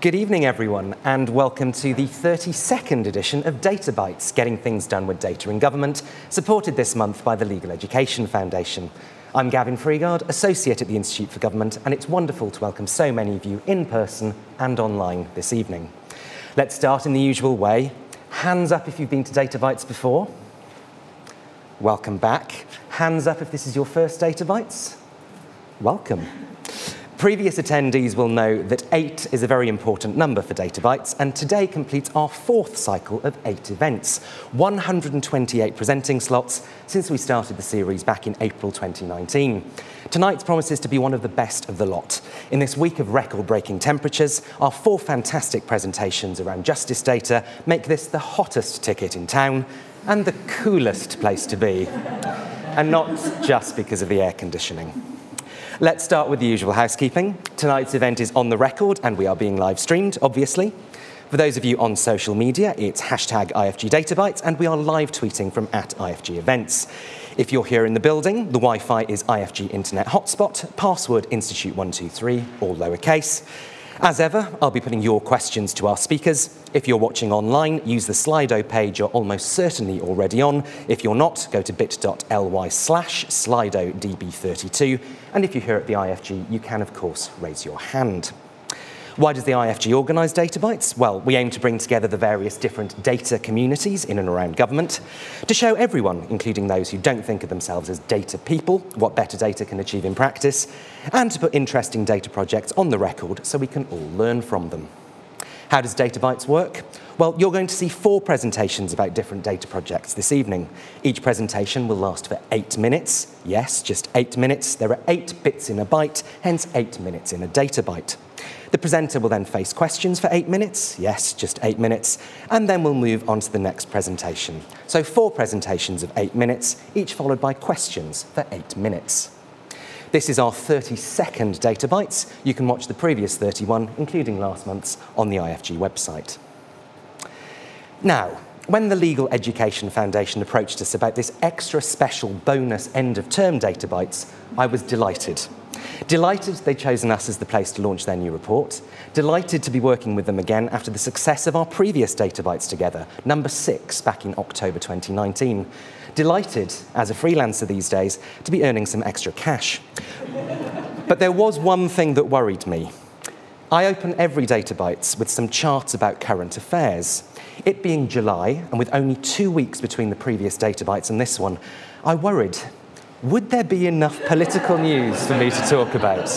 Good evening, everyone, and welcome to the 32nd edition of DataBytes, Getting Things Done with Data in Government, supported this month by the Legal Education Foundation. I'm Gavin Freegard, Associate at the Institute for Government, and it's wonderful to welcome so many of you in person and online this evening. Let's start in the usual way. Hands up if you've been to DataBytes before. Welcome back. Hands up if this is your first DataBytes. Welcome. Previous attendees will know that 8 is a very important number for DataBytes, and today completes our 4th cycle of 8 events, 128 presenting slots since we started the series back in April 2019. Tonight promises to be one of the best of the lot. In this week of record-breaking temperatures, our 4 fantastic presentations around justice data make this the hottest ticket in town and the coolest place to be, and not just because of the air conditioning. Let's start with the usual housekeeping. Tonight's event is on the record, and we are being live streamed, obviously. For those of you on social media, it's hashtag IFGDataBytes, and we are live tweeting from at IFG events. If you're here in the building, the Wi-Fi is IFG Internet Hotspot, password Institute123, all lowercase. As ever, I'll be putting your questions to our speakers. If you're watching online, use the Slido page you're almost certainly already on. If you're not, go to bit.ly/SlidoDB32. And if you're here at the IFG, you can, of course, raise your hand. Why does the IFG organise DataBytes? Well, we aim to bring together the various different data communities in and around government to show everyone, including those who don't think of themselves as data people, what better data can achieve in practice, and to put interesting data projects on the record so we can all learn from them. How does DataBytes work? Well, you're going to see 4 presentations about different data projects this evening. Each presentation will last for 8 minutes. Yes, just 8 minutes. There are 8 bits in a byte, hence 8 minutes in a DataByte. The presenter will then face questions for 8 minutes, yes, just 8 minutes, and then we'll move on to the next presentation. So 4 presentations of 8 minutes, each followed by questions for 8 minutes. This is our 32nd DataBytes. You can watch the previous 31, including last month's, on the IFG website. Now, when the Legal Education Foundation approached us about this extra special bonus end-of-term DataBytes, I was delighted. Delighted they'd chosen us as the place to launch their new report. Delighted to be working with them again after the success of our previous DataBytes together, number 6, back in October 2019. Delighted, as a freelancer these days, to be earning some extra cash. But there was one thing that worried me. I open every DataBytes with some charts about current affairs. It being July, and with only 2 weeks between the previous DataBytes and this one, I worried. Would there be enough political news for me to talk about?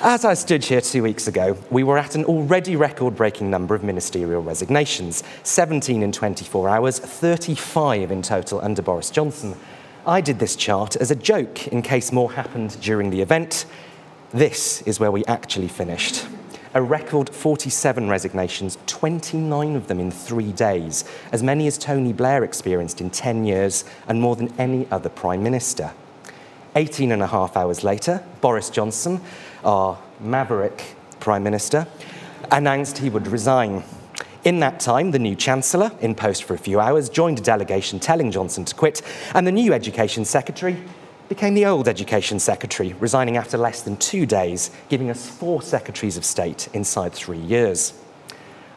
As I stood here 2 weeks ago, we were at an already record-breaking number of ministerial resignations, 17 in 24 hours, 35 in total under Boris Johnson. I did this chart as a joke in case more happened during the event. This is where we actually finished. A record 47 resignations, 29 of them in 3 days, as many as Tony Blair experienced in 10 years and more than any other Prime Minister. 18 and a half hours later, Boris Johnson, our maverick Prime Minister, announced he would resign. In that time, the new Chancellor, in post for a few hours, joined a delegation telling Johnson to quit, and the new Education Secretary became the old Education Secretary, resigning after less than 2 days, giving us 4 Secretaries of State inside 3 years.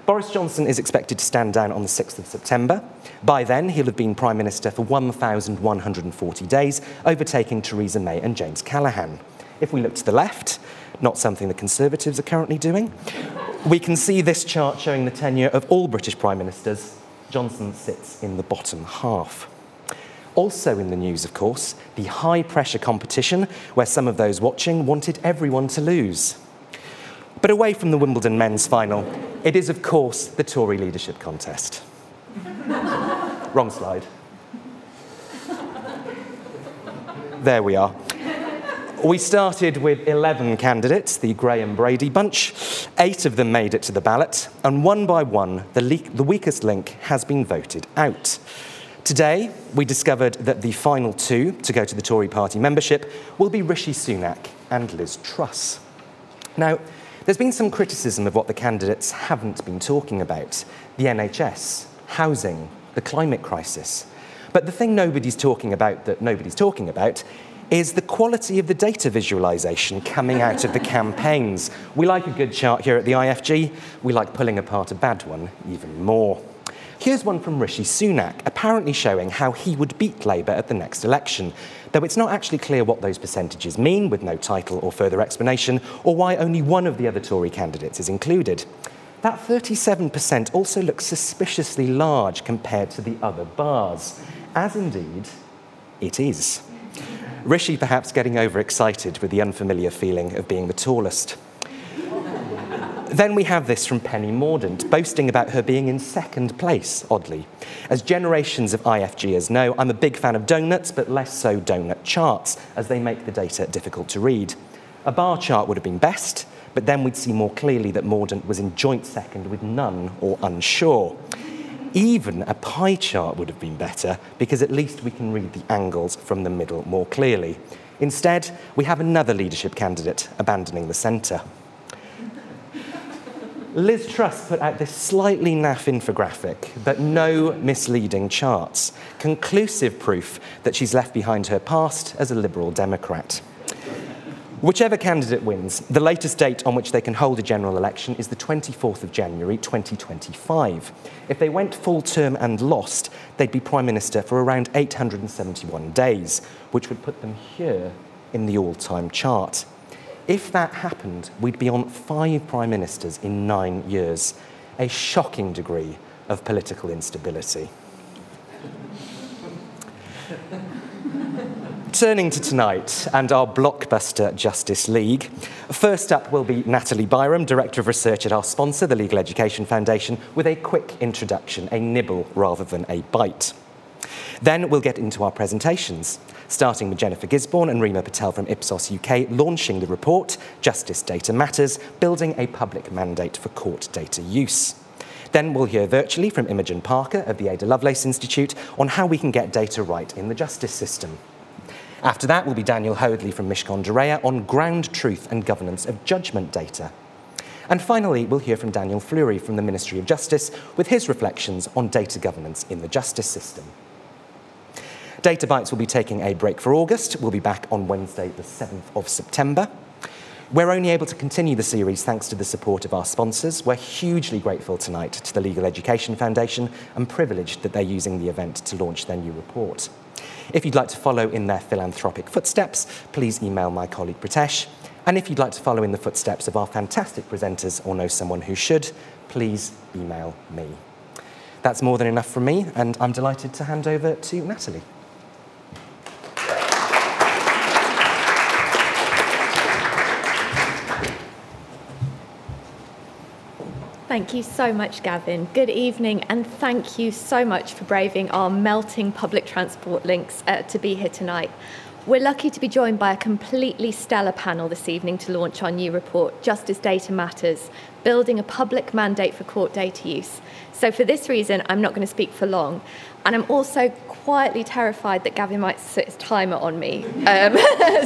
Boris Johnson is expected to stand down on the 6th of September. By then, he'll have been Prime Minister for 1,140 days, overtaking Theresa May and James Callaghan. If we look to the left, not something the Conservatives are currently doing, we can see this chart showing the tenure of all British Prime Ministers. Johnson sits in the bottom half. Also in the news, of course, the high-pressure competition where some of those watching wanted everyone to lose. But away from the Wimbledon men's final, it is, of course, the Tory leadership contest. Wrong slide. There we are. We started with 11 candidates, the Graham Brady bunch. 8 of them made it to the ballot, and one by one, the weakest link has been voted out. Today, we discovered that the final 2 to go to the Tory party membership will be Rishi Sunak and Liz Truss. Now, there's been some criticism of what the candidates haven't been talking about. The NHS, housing, the climate crisis. But the thing nobody's talking about is the quality of the data visualisation coming out of the campaigns. We like a good chart here at the IFG. We like pulling apart a bad one even more. Here's one from Rishi Sunak, apparently showing how he would beat Labour at the next election, though it's not actually clear what those percentages mean, with no title or further explanation, or why only one of the other Tory candidates is included. That 37% also looks suspiciously large compared to the other bars, as indeed it is. Rishi perhaps getting overexcited with the unfamiliar feeling of being the tallest. Then we have this from Penny Mordaunt, boasting about her being in second place, oddly. As generations of IFGers know, I'm a big fan of donuts, but less so donut charts, as they make the data difficult to read. A bar chart would have been best, but then we'd see more clearly that Mordaunt was in joint second with none or unsure. Even a pie chart would have been better, because at least we can read the angles from the middle more clearly. Instead, we have another leadership candidate abandoning the centre. Liz Truss put out this slightly naff infographic, but no misleading charts. Conclusive proof that she's left behind her past as a Liberal Democrat. Whichever candidate wins, the latest date on which they can hold a general election is the 24th of January 2025. If they went full term and lost, they'd be Prime Minister for around 871 days, which would put them here in the all-time chart. If that happened, we'd be on 5 prime ministers in 9 years, a shocking degree of political instability. Turning to tonight and our blockbuster Justice League, first up will be Natalie Byram, Director of Research at our sponsor, the Legal Education Foundation, with a quick introduction, a nibble rather than a bite. Then we'll get into our presentations, starting with Jennifer Gisborne and Rima Patel from Ipsos UK launching the report, Justice Data Matters, Building a Public Mandate for Court Data Use. Then we'll hear virtually from Imogen Parker of the Ada Lovelace Institute on how we can get data right in the justice system. After that will be Daniel Hoadley from Mishcon de Reya on ground truth and governance of judgment data. And finally, we'll hear from Daniel Fleury from the Ministry of Justice with his reflections on data governance in the justice system. DataBytes will be taking a break for August. We'll be back on Wednesday, the 7th of September. We're only able to continue the series thanks to the support of our sponsors. We're hugely grateful tonight to the Legal Education Foundation and privileged that they're using the event to launch their new report. If you'd like to follow in their philanthropic footsteps, please email my colleague Pratesh. And if you'd like to follow in the footsteps of our fantastic presenters or know someone who should, please email me. That's more than enough from me, and I'm delighted to hand over to Natalie. Thank you so much, Gavin. Good evening, and thank you so much for braving our melting public transport links to be here tonight. We're lucky to be joined by a completely stellar panel this evening to launch our new report, Justice Data Matters, Building a Public Mandate for Court Data Use. So for this reason, I'm not going to speak for long. And I'm also quietly terrified that Gavin might set his timer on me.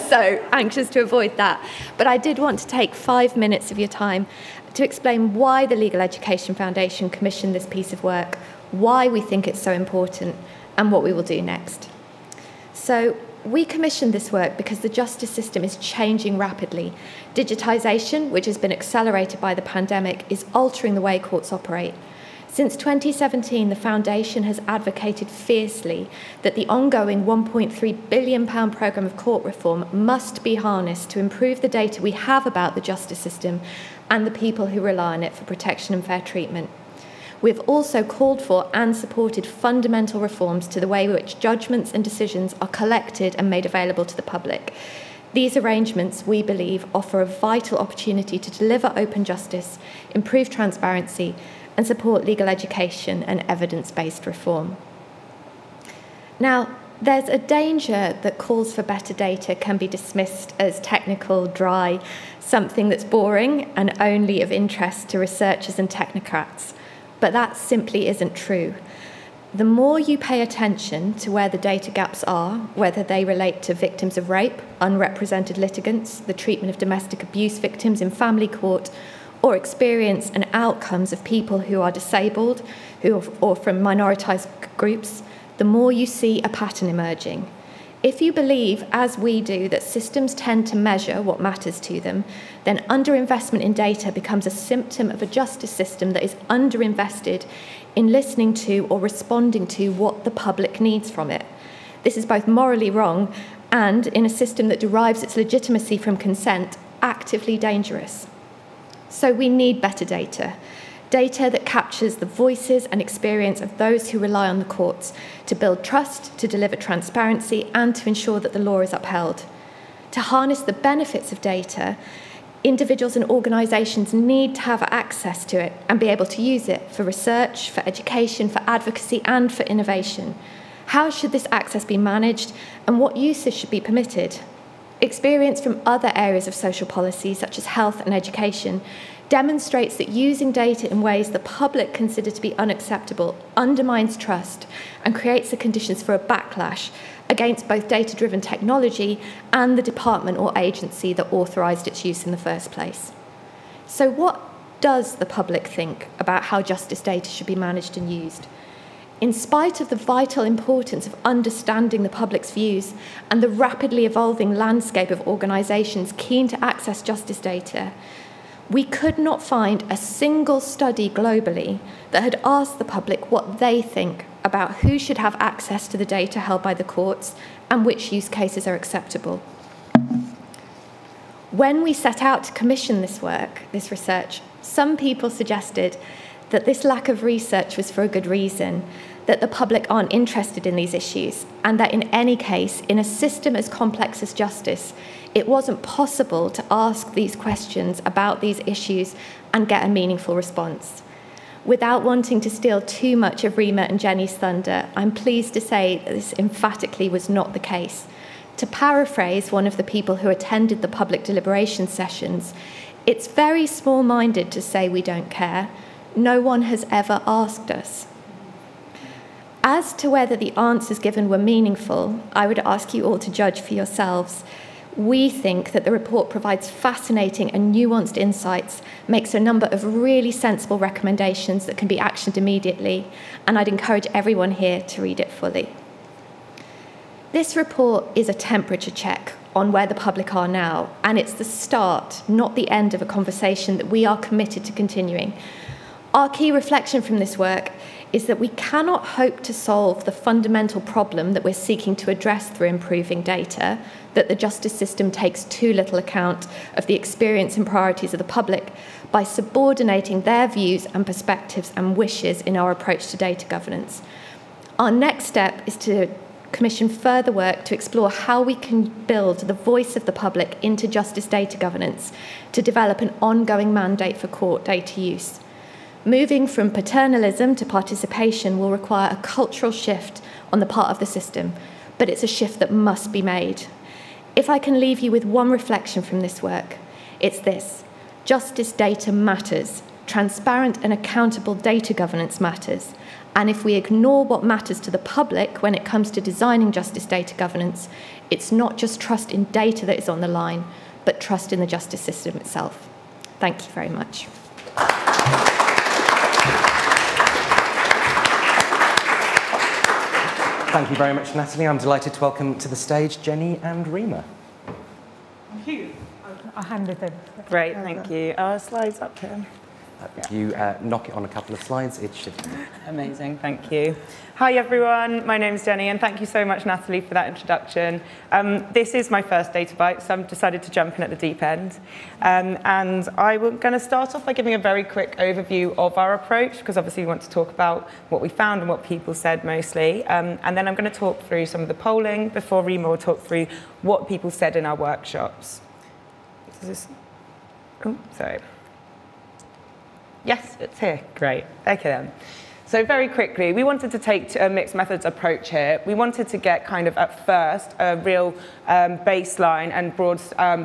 So anxious to avoid that. But I did want to take 5 minutes of your time to explain why the Legal Education Foundation commissioned this piece of work, why we think it's so important, and what we will do next. So we commissioned this work because the justice system is changing rapidly. Digitisation, which has been accelerated by the pandemic, is altering the way courts operate. Since 2017, the Foundation has advocated fiercely that the ongoing £1.3 billion programme of court reform must be harnessed to improve the data we have about the justice system and the people who rely on it for protection and fair treatment. We've also called for and supported fundamental reforms to the way in which judgments and decisions are collected and made available to the public. These arrangements, we believe, offer a vital opportunity to deliver open justice, improve transparency, and support legal education and evidence-based reform. Now, there's a danger that calls for better data can be dismissed as technical, dry, something that's boring and only of interest to researchers and technocrats. But that simply isn't true. The more you pay attention to where the data gaps are, whether they relate to victims of rape, unrepresented litigants, the treatment of domestic abuse victims in family court, or experience and outcomes of people who are disabled or from minoritized groups, the more you see a pattern emerging. If you believe, as we do, that systems tend to measure what matters to them, then underinvestment in data becomes a symptom of a justice system that is underinvested in listening to or responding to what the public needs from it. This is both morally wrong and, in a system that derives its legitimacy from consent, actively dangerous. So we need better data. Data that captures the voices and experience of those who rely on the courts to build trust, to deliver transparency, and to ensure that the law is upheld. To harness the benefits of data, individuals and organisations need to have access to it and be able to use it for research, for education, for advocacy, and for innovation. How should this access be managed, and what uses should be permitted? Experience from other areas of social policy, such as health and education, demonstrates that using data in ways the public consider to be unacceptable undermines trust and creates the conditions for a backlash against both data-driven technology and the department or agency that authorised its use in the first place. So what does the public think about how justice data should be managed and used? In spite of the vital importance of understanding the public's views and the rapidly evolving landscape of organisations keen to access justice data, we could not find a single study globally that had asked the public what they think about who should have access to the data held by the courts and which use cases are acceptable. When we set out to commission this work, this research, some people suggested that this lack of research was for a good reason, that the public aren't interested in these issues, and that in any case, in a system as complex as justice, it wasn't possible to ask these questions about these issues and get a meaningful response. Without wanting to steal too much of Rima and Jenny's thunder, I'm pleased to say that this emphatically was not the case. To paraphrase one of the people who attended the public deliberation sessions, it's very small-minded to say we don't care. No one has ever asked us. As to whether the answers given were meaningful, I would ask you all to judge for yourselves. We think that the report provides fascinating and nuanced insights, makes a number of really sensible recommendations that can be actioned immediately, and I'd encourage everyone here to read it fully. This report is a temperature check on where the public are now, and it's the start, not the end, of a conversation that we are committed to continuing. Our key reflection from this work is that we cannot hope to solve the fundamental problem that we're seeking to address through improving data, that the justice system takes too little account of the experience and priorities of the public by subordinating their views and perspectives and wishes in our approach to data governance. Our next step is to commission further work to explore how we can build the voice of the public into justice data governance to develop an ongoing mandate for court data use. Moving from paternalism to participation will require a cultural shift on the part of the system, but it's a shift that must be made. If I can leave you with one reflection from this work, it's this: justice data matters, transparent and accountable data governance matters, and if we ignore what matters to the public when it comes to designing justice data governance, it's not just trust in data that is on the line, but trust in the justice system itself. Thank you very much. Thank you very much, Natalie. I'm delighted to welcome to the stage Jenny and Rima. Thank you. I'll hand it over. Great, thank you. Our slides up here. You knock it on a couple of slides, it should be. Amazing, thank you. Hi everyone, my name's Jenny, and thank you so much, Natalie, for that introduction. This is my first DataBytes, so I've decided to jump in at the deep end. And I'm going to start off by giving a very quick overview of our approach, because obviously we want to talk about what we found and what people said mostly. And then I'm going to talk through some of the polling before Rima will talk through what people said in our workshops. Is this? Oh, sorry. Yes, it's here. Great. Okay then. So very quickly, we wanted to take a mixed methods approach here. We wanted to get kind of at first a real baseline and broad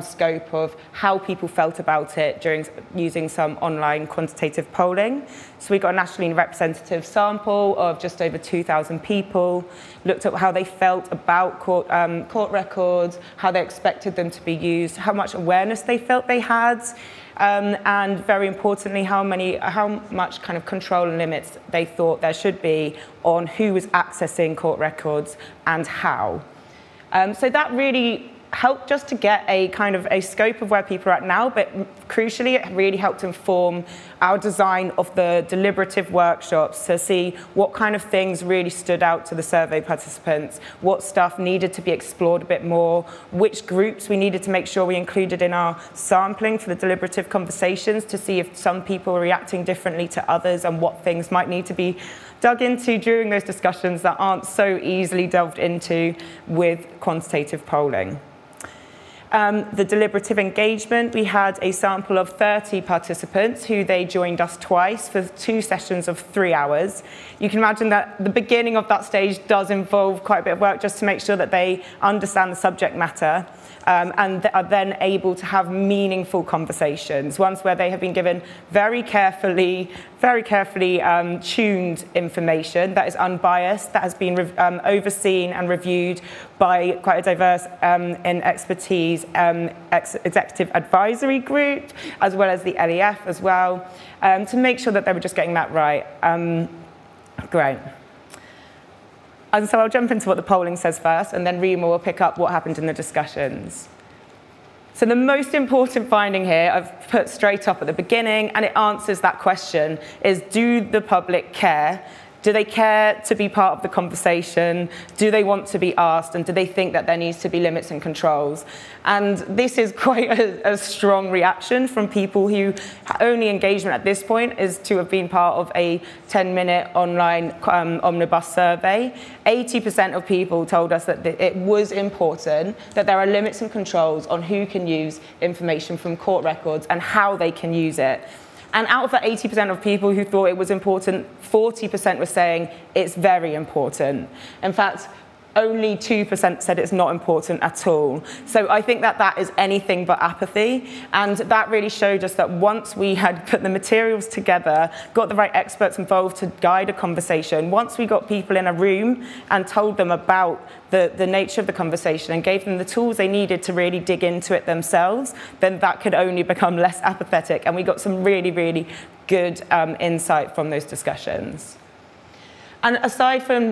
scope of how people felt about it during using some online quantitative polling. So we got a nationally representative sample of just over 2,000 people, looked at how they felt about court records, how they expected them to be used, how much awareness they felt they had, and very importantly, how much kind of control and limits they thought there should be on who was accessing court records and how. So that really helped just to get a kind of a scope of where people are at now, but crucially it really helped inform our design of the deliberative workshops to see what kind of things really stood out to the survey participants, what stuff needed to be explored a bit more, which groups we needed to make sure we included in our sampling for the deliberative conversations to see if some people were reacting differently to others and what things might need to be dug into during those discussions that aren't so easily delved into with quantitative polling. The deliberative engagement, we had a sample of 30 participants who they joined us twice for 2 sessions of 3 hours. You can imagine that the beginning of that stage does involve quite a bit of work just to make sure that they understand the subject matter and are then able to have meaningful conversations, ones where they have been given very carefully tuned information that is unbiased, that has been overseen and reviewed by quite a diverse in expertise executive advisory group, as well as the LEF as well, to make sure that they were just getting that right. Great. And so I'll jump into what the polling says first, and then Rima will pick up what happened in the discussions. So the most important finding here, I've put straight up at the beginning, and it answers that question, is do the public care? Do they care to be part of the conversation? Do they want to be asked? And do they think that there needs to be limits and controls? And this is quite a strong reaction from people who only engagement at this point is to have been part of a 10-minute online omnibus survey. 80% of people told us that it was important that there are limits and controls on who can use information from court records and how they can use it. And out of the 80% of people who thought it was important, 40% were saying it's very important. In fact, only 2% said it's not important at all. So I think that that is anything but apathy. And that really showed us that once we had put the materials together, got the right experts involved to guide a conversation, once we got people in a room and told them about the nature of the conversation and gave them the tools they needed to really dig into it themselves, then that could only become less apathetic. And we got some really, really good insight from those discussions. And aside from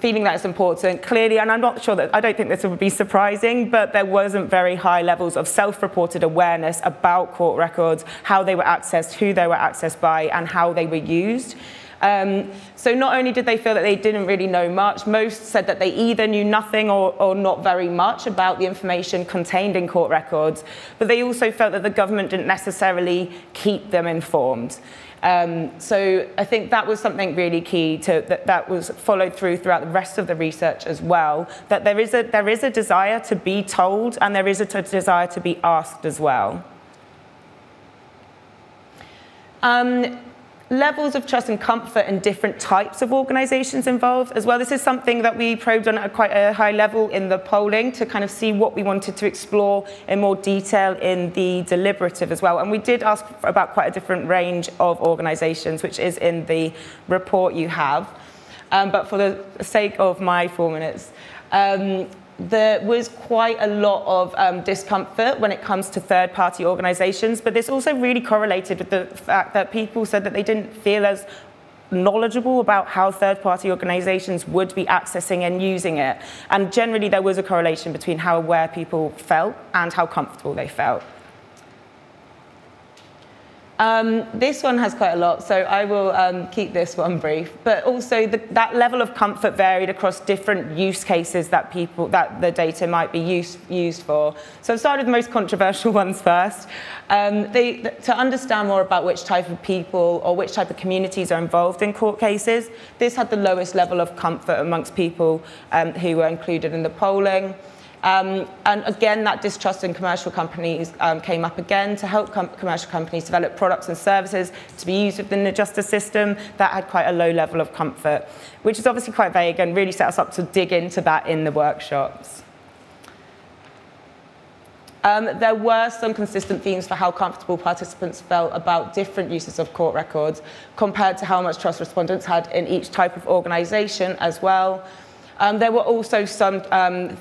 feeling that it's important, clearly, and I'm not sure that, I don't think this would be surprising, but there wasn't very high levels of self-reported awareness about court records, how they were accessed, who they were accessed by, and how they were used. So not only did they feel that they didn't really know much, most said that they either knew nothing or not very much about the information contained in court records, but they also felt that the government didn't necessarily keep them informed. So I think that was something really key to that was followed throughout the rest of the research as well, that there is a desire to be told and there is a desire to be asked as well. Levels of trust and comfort in different types of organisations involved as well. This is something that we probed on at quite a high level in the polling to kind of see what we wanted to explore in more detail in the deliberative as well. And we did ask about quite a different range of organisations, which is in the report you have. But for the sake of my 4 minutes, there was quite a lot of discomfort when it comes to third-party organisations, but this also really correlated with the fact that people said that they didn't feel as knowledgeable about how third-party organisations would be accessing and using it. And generally, there was a correlation between how aware people felt and how comfortable they felt. This one has quite a lot, so I will keep this one brief. But also, that level of comfort varied across different use cases that the data might be used for. So I've started with the most controversial ones first. To understand more about which type of people or which type of communities are involved in court cases, this had the lowest level of comfort amongst people who were included in the polling. And again, that distrust in commercial companies came up again to help commercial companies develop products and services to be used within the justice system. That had quite a low level of comfort, which is obviously quite vague and really set us up to dig into that in the workshops. There were some consistent themes for how comfortable participants felt about different uses of court records compared to how much trust respondents had in each type of organisation as well. There were also some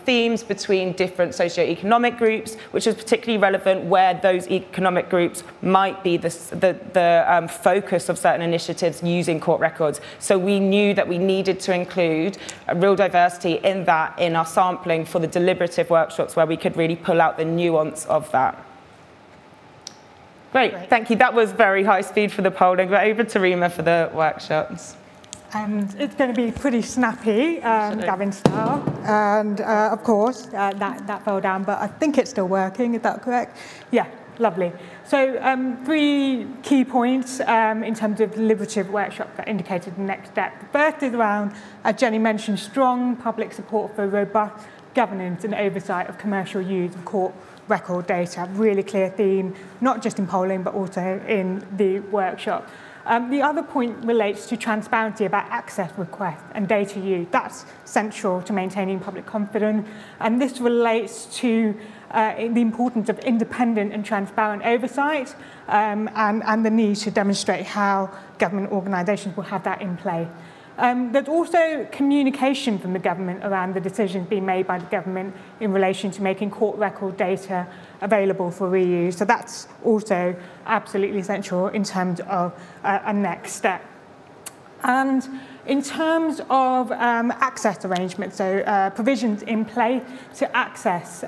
themes between different socioeconomic groups, which was particularly relevant where those economic groups might be the focus of certain initiatives using court records. So we knew that we needed to include a real diversity in that, in our sampling for the deliberative workshops, where we could really pull out the nuance of that. Great, thank you. That was very high speed for the polling, but over to Rima for the workshops. And it's going to be pretty snappy, Gavin style. And of course, that fell down, but I think it's still working. Is that correct? Yeah, lovely. So three key points in terms of deliberative workshop that indicated the next step. The first is around, as Jenny mentioned, strong public support for robust governance and oversight of commercial use of court record data. Really clear theme, not just in polling, but also in the workshop. The other point relates to transparency about access requests and data use. That's central to maintaining public confidence. And this relates to the importance of independent and transparent oversight and the need to demonstrate how government organisations will have that in play. There's also communication from the government around the decisions being made by the government in relation to making court record data available for reuse. So that's also absolutely essential in terms of a next step. And in terms of access arrangements, so provisions in play to access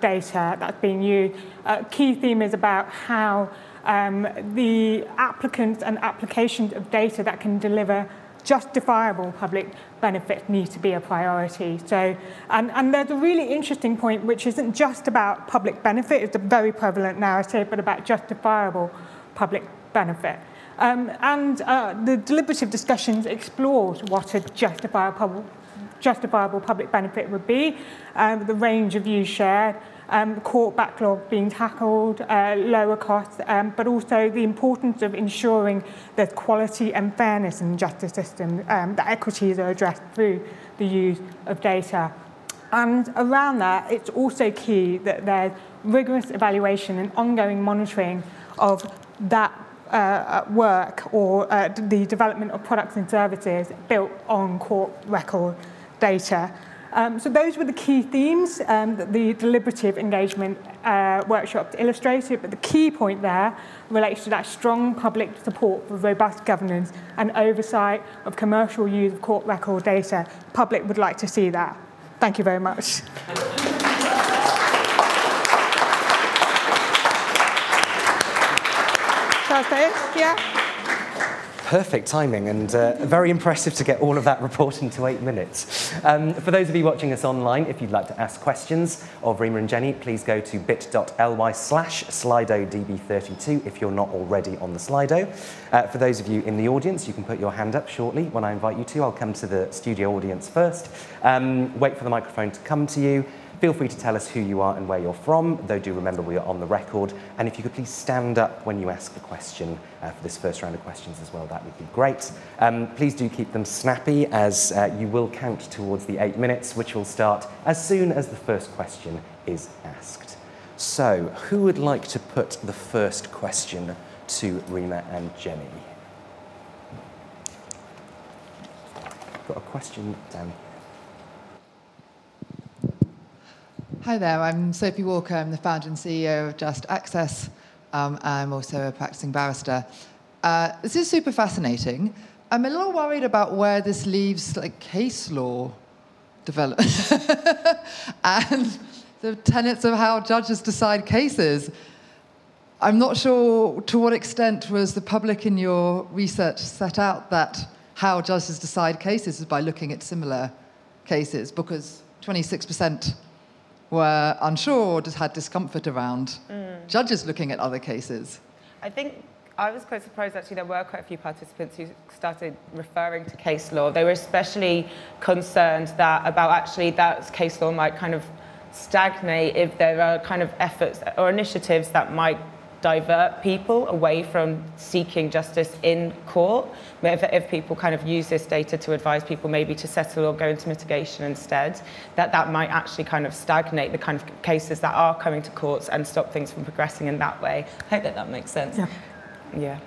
data that's being used, a key theme is about how the applicants and applications of data that can deliver justifiable public benefits need to be a priority. So, and there's a really interesting point which isn't just about public benefit, it's a very prevalent narrative, but about justifiable public benefit. The deliberative discussions explored what a justifiable public benefit would be, the range of views shared, court backlog being tackled, lower costs, but also the importance of ensuring that quality and fairness in the justice system, that equities are addressed through the use of data. And around that, it's also key that there's rigorous evaluation and ongoing monitoring of that work or the development of products and services built on court record data. So those were the key themes that the deliberative engagement workshops illustrated, but the key point there relates to that strong public support for robust governance and oversight of commercial use of court record data. The public would like to see that. Thank you very much. Shall I say it? Yeah. Perfect timing, and very impressive to get all of that report into 8 minutes. For those of you watching us online, if you'd like to ask questions of Rima and Jenny, please go to bit.ly/SlidoDB32 if you're not already on the Slido. For those of you in the audience, you can put your hand up shortly when I invite you to. I'll come to the studio audience first. Wait for the microphone to come to you. Feel free to tell us who you are and where you're from, though do remember we are on the record. And if you could please stand up when you ask the question for this first round of questions as well, that would be great. Please do keep them snappy, as you will count towards the 8 minutes, which will start as soon as the first question is asked. So, who would like to put the first question to Rima and Jenny? Got a question down here. Hi there, I'm Sophie Walker. I'm the founder and CEO of Just Access. I'm also a practicing barrister. This is super fascinating. I'm a little worried about where this leaves case law development and the tenets of how judges decide cases. I'm not sure to what extent was the public in your research set out that how judges decide cases is by looking at similar cases, because 26% were unsure or just had discomfort around judges looking at other cases. I think I was quite surprised, actually, there were quite a few participants who started referring to case law. They were especially concerned that case law might kind of stagnate if there are kind of efforts or initiatives that might divert people away from seeking justice in court, if people kind of use this data to advise people maybe to settle or go into mitigation instead, that might actually kind of stagnate the kind of cases that are coming to courts and stop things from progressing in that way. I hope that makes sense. Yeah.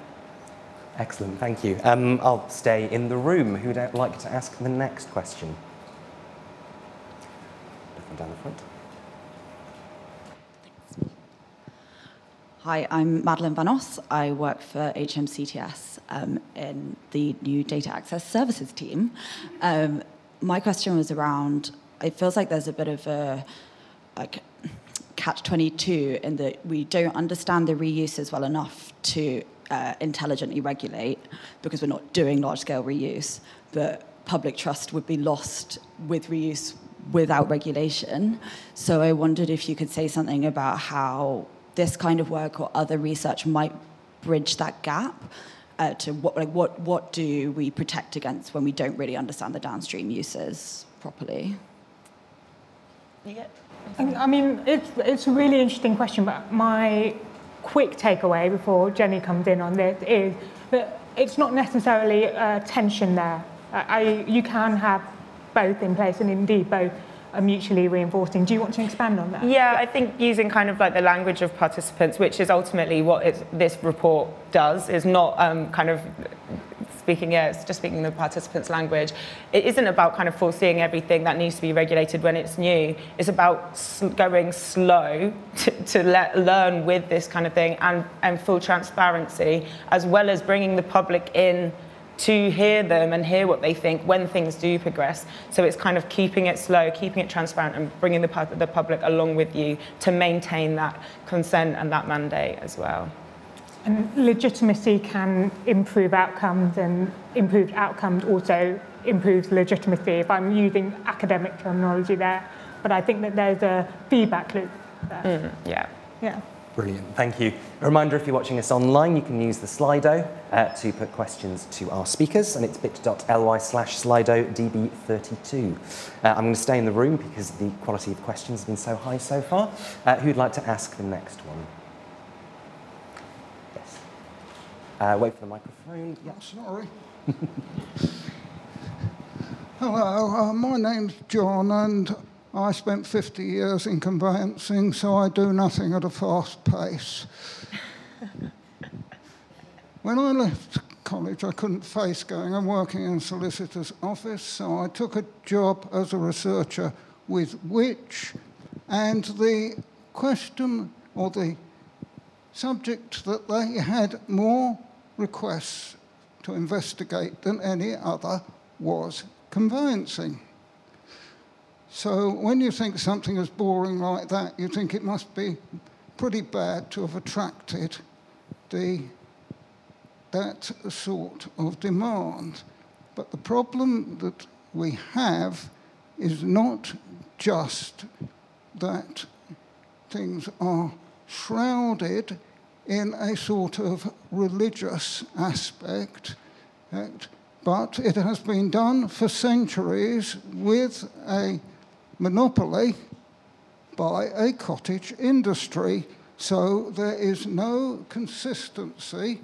Excellent, thank you. I'll stay in the room. Who'd like to ask the next question? and down the front. Hi, I'm Madeline Van Os. I work for HMCTS in the new Data Access Services team. My question was around, it feels like there's a bit of a catch-22 in that we don't understand the reuses well enough to intelligently regulate because we're not doing large-scale reuse, but public trust would be lost with reuse without regulation. So I wondered if you could say something about how this kind of work or other research might bridge that gap to what do we protect against when we don't really understand the downstream uses properly? I mean, it's a really interesting question, but my quick takeaway before Jenny comes in on this is that it's not necessarily a tension there. You can have both in place, and indeed both are mutually reinforcing. Do you want to expand on that? Yeah, I think using kind of like the language of participants, which is ultimately what this report does, is not kind of speaking the participants' language. It isn't about kind of foreseeing everything that needs to be regulated when it's new. It's about going slow to learn with this kind of thing and full transparency, as well as bringing the public in to hear them and hear what they think when things do progress. So it's kind of keeping it slow, keeping it transparent, and bringing the public along with you to maintain that consent and that mandate as well. And legitimacy can improve outcomes, and improved outcomes also improves legitimacy, if I'm using academic terminology there. But I think that there's a feedback loop there. Yeah. Brilliant, thank you. A reminder, if you're watching us online, you can use the Slido to put questions to our speakers, and it's bit.ly/SlidoDB32. I'm going to stay in the room because the quality of questions has been so high so far. Who'd like to ask the next one? Yes. Wait for the microphone. Yeah. Oh, sorry. Hello, my name's John, and I spent 50 years in conveyancing, so I do nothing at a fast pace. When I left college, I couldn't face going and working in a solicitor's office, so I took a job as a researcher with Which, and the question or the subject that they had more requests to investigate than any other was conveyancing. So when you think something is boring like that, you think it must be pretty bad to have attracted that sort of demand. But the problem that we have is not just that things are shrouded in a sort of religious aspect, but it has been done for centuries with a monopoly by a cottage industry, so there is no consistency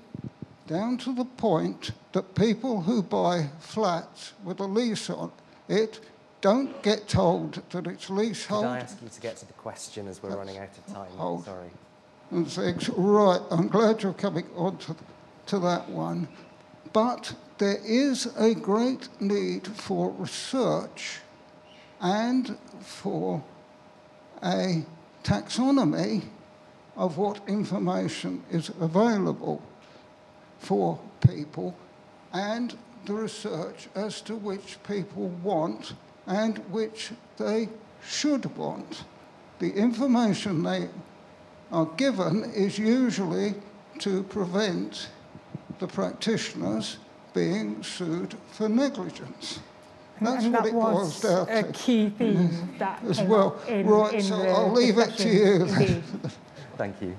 down to the point that people who buy flats with a lease on it don't get told that it's leasehold. Could I ask you to get to the question, as we're running out of time? Hold. Sorry. And things. Right, I'm glad you're coming on to that one. But there is a great need for research and for a taxonomy of what information is available for people, and the research as to which people want and which they should want. The information they are given is usually to prevent the practitioners being sued for negligence. That's and what that it boils down to. A key theme that as well. Right, so I'll leave it to you. Thank you.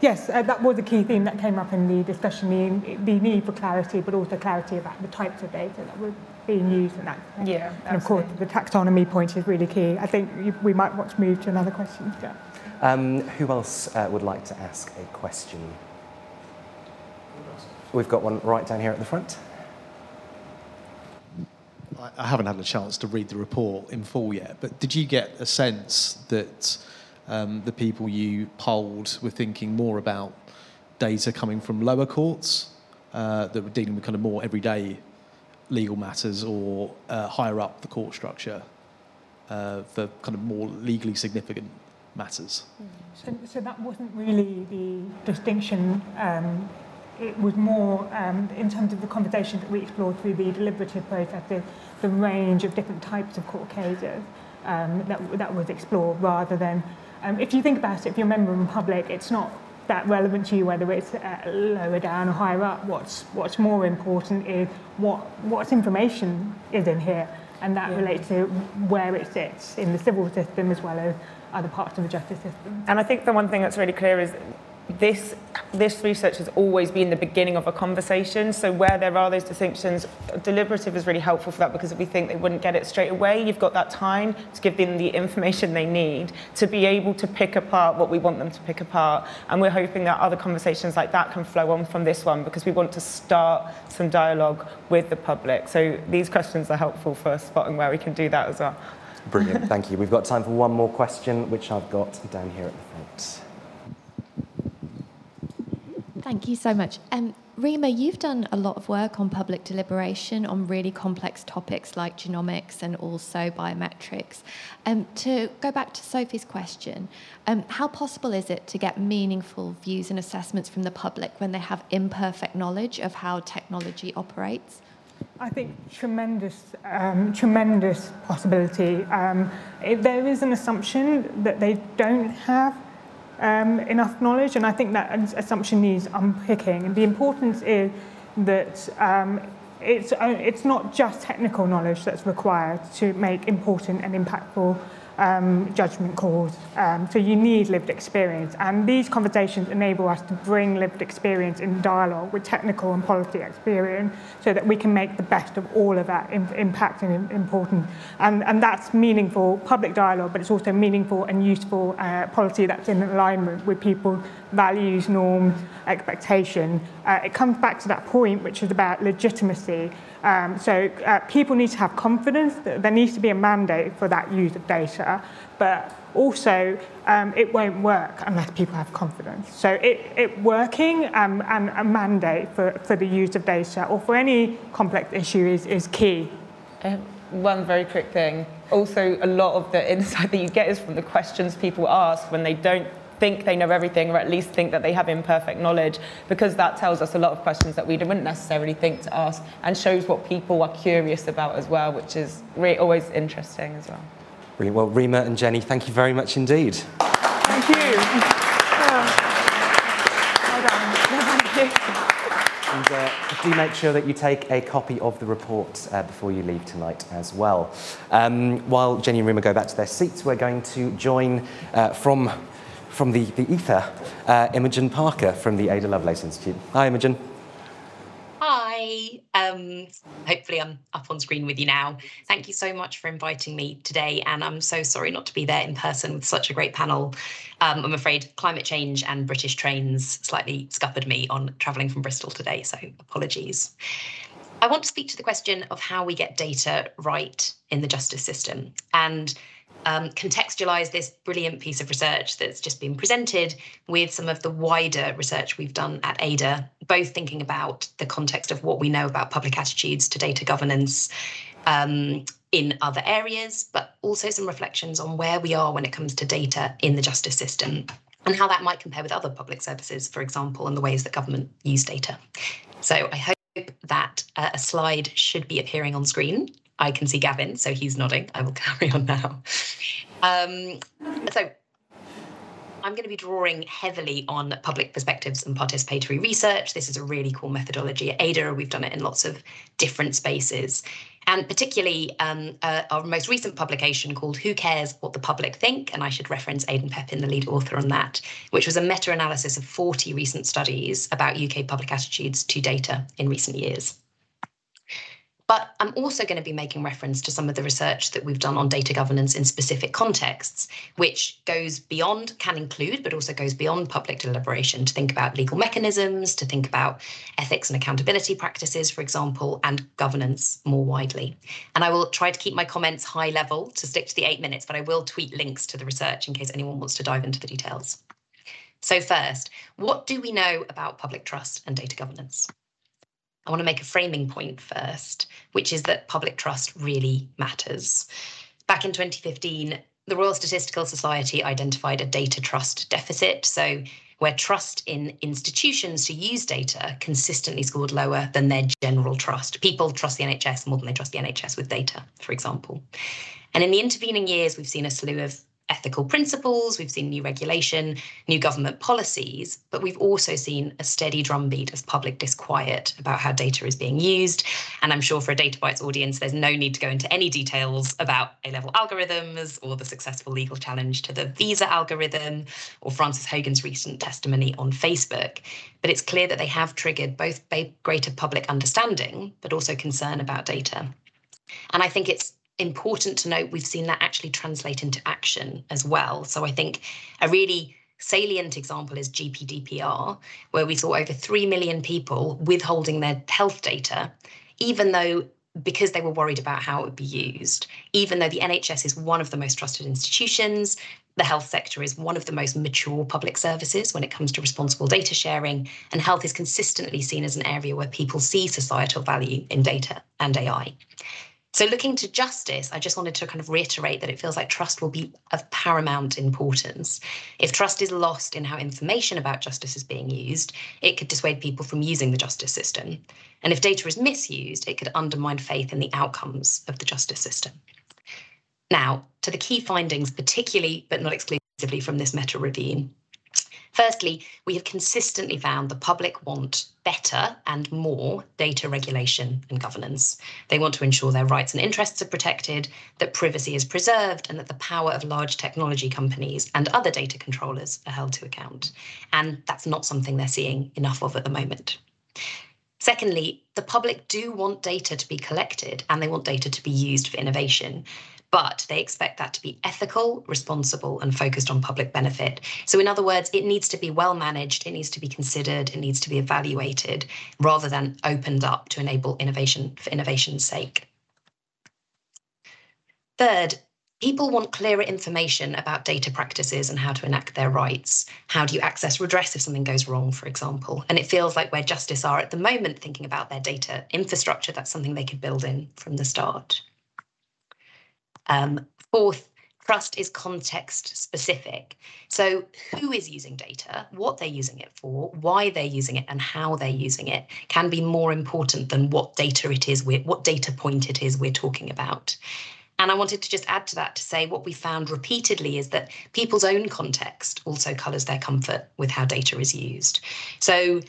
Yes, that was a key theme that came up in the discussion, the need for clarity, but also clarity about the types of data that were being used. Yeah, and of course, the taxonomy point is really key. I think we might want to move to another question. Yeah. Who else would like to ask a question? We've got one right down here at the front. I haven't had a chance to read the report in full yet, but did you get a sense that the people you polled were thinking more about data coming from lower courts that were dealing with kind of more everyday legal matters, or higher up the court structure? for kind of more legally significant matters. So that wasn't really the distinction. It was more in terms of the conversation that we explored through the deliberative process, the range of different types of court cases that was explored, rather than, if you think about it, if you're a member of the public, it's not that relevant to you whether it's lower down or higher up. What's more important is what's information is in here, and that relates to where it sits in the civil system as well as other parts of the justice system. And I think the one thing that's really clear is this research has always been the beginning of a conversation. So where there are those distinctions, deliberative is really helpful for that, because if we think they wouldn't get it straight away, you've got that time to give them the information they need to be able to pick apart what we want them to pick apart. And we're hoping that other conversations like that can flow on from this one, because we want to start some dialogue with the public. So these questions are helpful for spotting where we can do that as well. Brilliant, thank you. We've got time for one more question, which I've got down here at the front. Thank you so much. Rima, you've done a lot of work on public deliberation on really complex topics like genomics and also biometrics. To go back to Sophie's question, how possible is it to get meaningful views and assessments from the public when they have imperfect knowledge of how technology operates? I think tremendous possibility. There is an assumption that they don't have enough knowledge, and I think that assumption needs unpicking. And the importance is that it's not just technical knowledge that's required to make important and impactful judgment calls. So you need lived experience, and these conversations enable us to bring lived experience in dialogue with technical and policy experience, so that we can make the best of all of that impact and important. And that's meaningful public dialogue, but it's also meaningful and useful policy that's in alignment with people's values, norms, expectation. It comes back to that point, which is about legitimacy. So people need to have confidence that there needs to be a mandate for that use of data, but also it won't work unless people have confidence. So it working and a mandate for the use of data or for any complex issue is key. One very quick thing. Also, a lot of the insight that you get is from the questions people ask when they don't think they know everything, or at least think that they have imperfect knowledge, because that tells us a lot of questions that we wouldn't necessarily think to ask, and shows what people are curious about as well, which is always interesting as well. Brilliant. Well, Rima and Jenny, thank you very much indeed. Thank you. Well done. Thank you. And do make sure that you take a copy of the report before you leave tonight as well. While Jenny and Rima go back to their seats, we're going to join from the ether, Imogen Parker from the Ada Lovelace Institute. Hi, Imogen. Hi. Hopefully I'm up on screen with you now. Thank you so much for inviting me today, and I'm so sorry not to be there in person with such a great panel. I'm afraid climate change and British trains slightly scuppered me on travelling from Bristol today, so apologies. I want to speak to the question of how we get data right in the justice system, and contextualise this brilliant piece of research that's just been presented with some of the wider research we've done at Ada, both thinking about the context of what we know about public attitudes to data governance in other areas, but also some reflections on where we are when it comes to data in the justice system and how that might compare with other public services, for example, and the ways that government use data. So I hope that a slide should be appearing on screen. I can see Gavin, so he's nodding. I will carry on now. So I'm going to be drawing heavily on public perspectives and participatory research. This is a really cool methodology at Ada. We've done it in lots of different spaces. And particularly our most recent publication called Who Cares What the Public Think? And I should reference Aidan Pepin, the lead author on that, which was a meta-analysis of 40 recent studies about UK public attitudes to data in recent years. But I'm also going to be making reference to some of the research that we've done on data governance in specific contexts, which goes beyond, can include, but also goes beyond public deliberation to think about legal mechanisms, to think about ethics and accountability practices, for example, and governance more widely. And I will try to keep my comments high level to stick to the 8 minutes, but I will tweet links to the research in case anyone wants to dive into the details. So first, what do we know about public trust and data governance? I want to make a framing point first, which is that public trust really matters. Back in 2015, the Royal Statistical Society identified a data trust deficit, so where trust in institutions to use data consistently scored lower than their general trust. People trust the NHS more than they trust the NHS with data, for example. And in the intervening years, we've seen a slew of ethical principles, we've seen new regulation, new government policies, but we've also seen a steady drumbeat of public disquiet about how data is being used. And I'm sure for a DataBytes audience, there's no need to go into any details about A-level algorithms or the successful legal challenge to the visa algorithm or Frances Hogan's recent testimony on Facebook. But it's clear that they have triggered both greater public understanding, but also concern about data. And I think it's important to note we've seen that actually translate into action as well. So I think a really salient example is GPDPR, where we saw over 3 million people withholding their health data, because they were worried about how it would be used, even though the NHS is one of the most trusted institutions, the health sector is one of the most mature public services when it comes to responsible data sharing, and health is consistently seen as an area where people see societal value in data and AI. So looking to justice, I just wanted to kind of reiterate that it feels like trust will be of paramount importance. If trust is lost in how information about justice is being used, it could dissuade people from using the justice system. And if data is misused, it could undermine faith in the outcomes of the justice system. Now, to the key findings, particularly but not exclusively from this meta-review. Firstly, we have consistently found the public want better and more data regulation and governance. They want to ensure their rights and interests are protected, that privacy is preserved, and that the power of large technology companies and other data controllers are held to account. And that's not something they're seeing enough of at the moment. Secondly, the public do want data to be collected and they want data to be used for innovation. But they expect that to be ethical, responsible, and focused on public benefit. So in other words, it needs to be well managed, it needs to be considered, it needs to be evaluated, rather than opened up to enable innovation for innovation's sake. Third, people want clearer information about data practices and how to enact their rights. How do you access redress if something goes wrong, for example? And it feels like where justice are at the moment thinking about their data infrastructure, that's something they could build in from the start. Fourth, trust is context specific. So who is using data, what they're using it for, why they're using it and how they're using it can be more important than what data point it is we're talking about. And I wanted to just add to that to say what we found repeatedly is that people's own context also colours their comfort with how data is used. So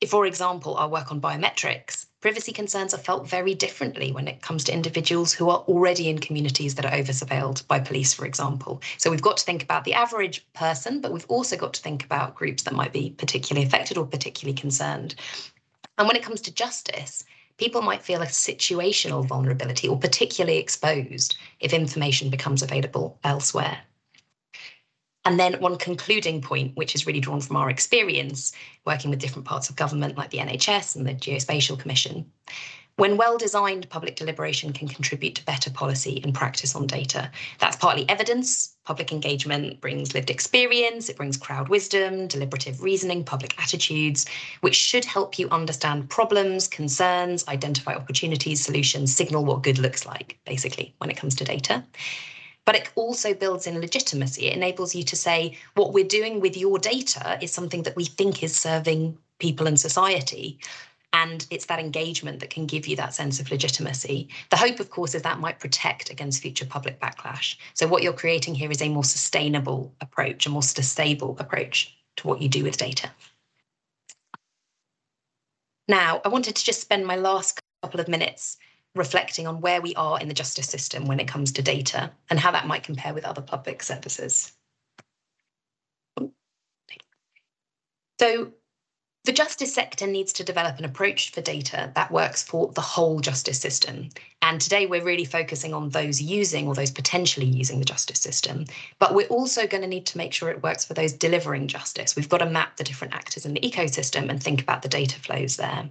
if, for example, our work on biometrics, privacy concerns are felt very differently when it comes to individuals who are already in communities that are over-surveilled by police, for example. So we've got to think about the average person, but we've also got to think about groups that might be particularly affected or particularly concerned. And when it comes to justice, people might feel a situational vulnerability or particularly exposed if information becomes available elsewhere. And then one concluding point, which is really drawn from our experience working with different parts of government like the NHS and the Geospatial Commission. When well-designed, public deliberation can contribute to better policy and practice on data. That's partly evidence. Public engagement brings lived experience, it brings crowd wisdom, deliberative reasoning, public attitudes, which should help you understand problems, concerns, identify opportunities, solutions, signal what good looks like, basically, when it comes to data. But it also builds in legitimacy. It enables you to say what we're doing with your data is something that we think is serving people and society. And it's that engagement that can give you that sense of legitimacy. The hope, of course, is that might protect against future public backlash. So what you're creating here is a more sustainable approach, a more stable approach to what you do with data. Now, I wanted to just spend my last couple of minutes reflecting on where we are in the justice system when it comes to data and how that might compare with other public services. So the justice sector needs to develop an approach for data that works for the whole justice system. And today we're really focusing on those using or those potentially using the justice system. But we're also going to need to make sure it works for those delivering justice. We've got to map the different actors in the ecosystem and think about the data flows there.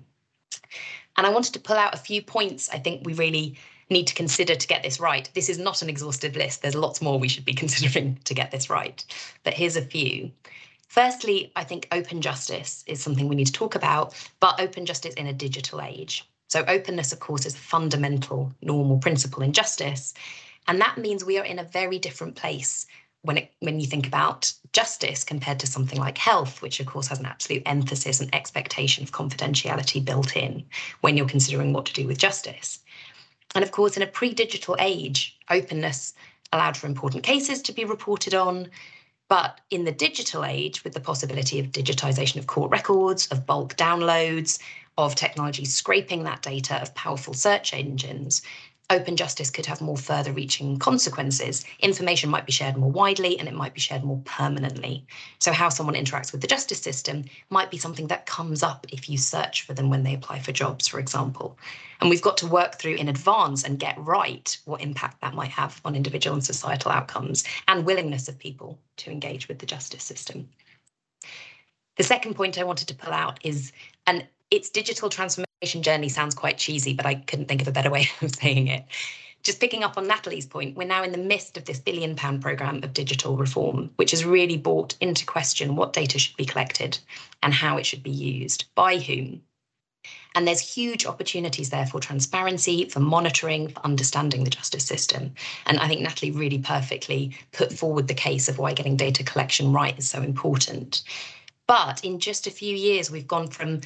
And I wanted to pull out a few points I think we really need to consider to get this right. This is not an exhaustive list. There's lots more we should be considering to get this right. But here's a few. Firstly, I think open justice is something we need to talk about, but open justice in a digital age. So openness, of course, is a fundamental normal principle in justice. And that means we are in a very different place when you think about justice compared to something like health, which of course has an absolute emphasis and expectation of confidentiality built in when you're considering what to do with justice. And of course, in a pre-digital age, openness allowed for important cases to be reported on. But in the digital age, with the possibility of digitization of court records, of bulk downloads, of technology scraping that data, of powerful search engines, open justice could have more further-reaching consequences. Information might be shared more widely and it might be shared more permanently. So how someone interacts with the justice system might be something that comes up if you search for them when they apply for jobs, for example. And we've got to work through in advance and get right what impact that might have on individual and societal outcomes and willingness of people to engage with the justice system. The second point I wanted to pull out is its digital transformation journey sounds quite cheesy, but I couldn't think of a better way of saying it. Just picking up on Natalie's point, we're now in the midst of this £1 billion programme of digital reform, which has really brought into question what data should be collected and how it should be used, by whom. And there's huge opportunities there for transparency, for monitoring, for understanding the justice system. And I think Natalie really perfectly put forward the case of why getting data collection right is so important. But in just a few years, we've gone from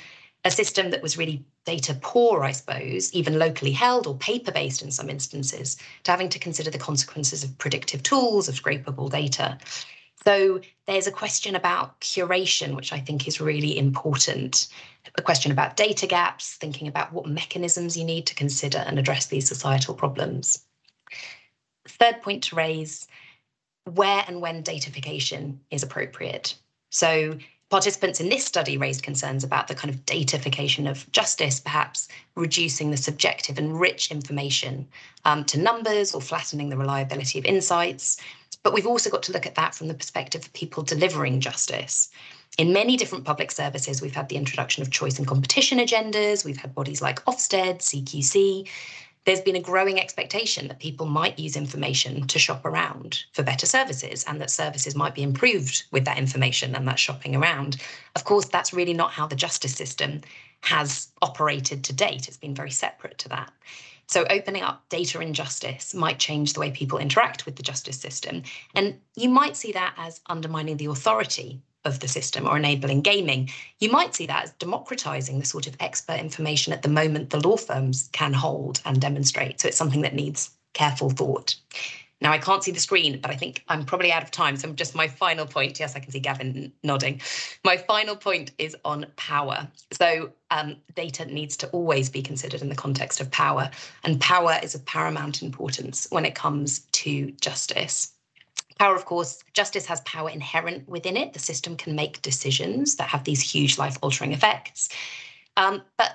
a system that was really data poor, I suppose, even locally held or paper-based in some instances, to having to consider the consequences of predictive tools, of scrapable data. So there's a question about curation, which I think is really important, a question about data gaps, thinking about what mechanisms you need to consider and address these societal problems. Third point to raise, where and when datafication is appropriate. So participants in this study raised concerns about the kind of datafication of justice, perhaps reducing the subjective and rich information to numbers or flattening the reliability of insights. But we've also got to look at that from the perspective of people delivering justice. In many different public services, we've had the introduction of choice and competition agendas. We've had bodies like Ofsted, CQC. There's been a growing expectation that people might use information to shop around for better services and that services might be improved with that information and that shopping around. Of course, that's really not how the justice system has operated to date. It's been very separate to that. So opening up data in justice might change the way people interact with the justice system. And you might see that as undermining the authority of the system or enabling gaming. You might see that as democratising the sort of expert information at the moment the law firms can hold and demonstrate. So it's something that needs careful thought. Now, I can't see the screen, but I think I'm probably out of time. So just my final point, yes, I can see Gavin nodding. My final point is on power. So data needs to always be considered in the context of power, and power is of paramount importance when it comes to justice. Power, of course, justice has power inherent within it. The system can make decisions that have these huge life-altering effects. But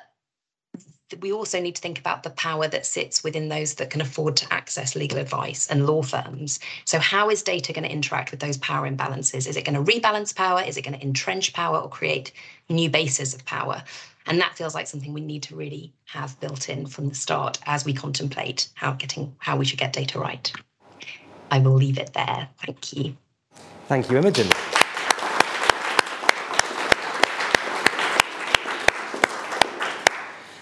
we also need to think about the power that sits within those that can afford to access legal advice and law firms. So how is data going to interact with those power imbalances? Is it going to rebalance power? Is it going to entrench power or create new bases of power? And that feels like something we need to really have built in from the start as we contemplate how we should get data right. I will leave it there. Thank you. Thank you, Imogen.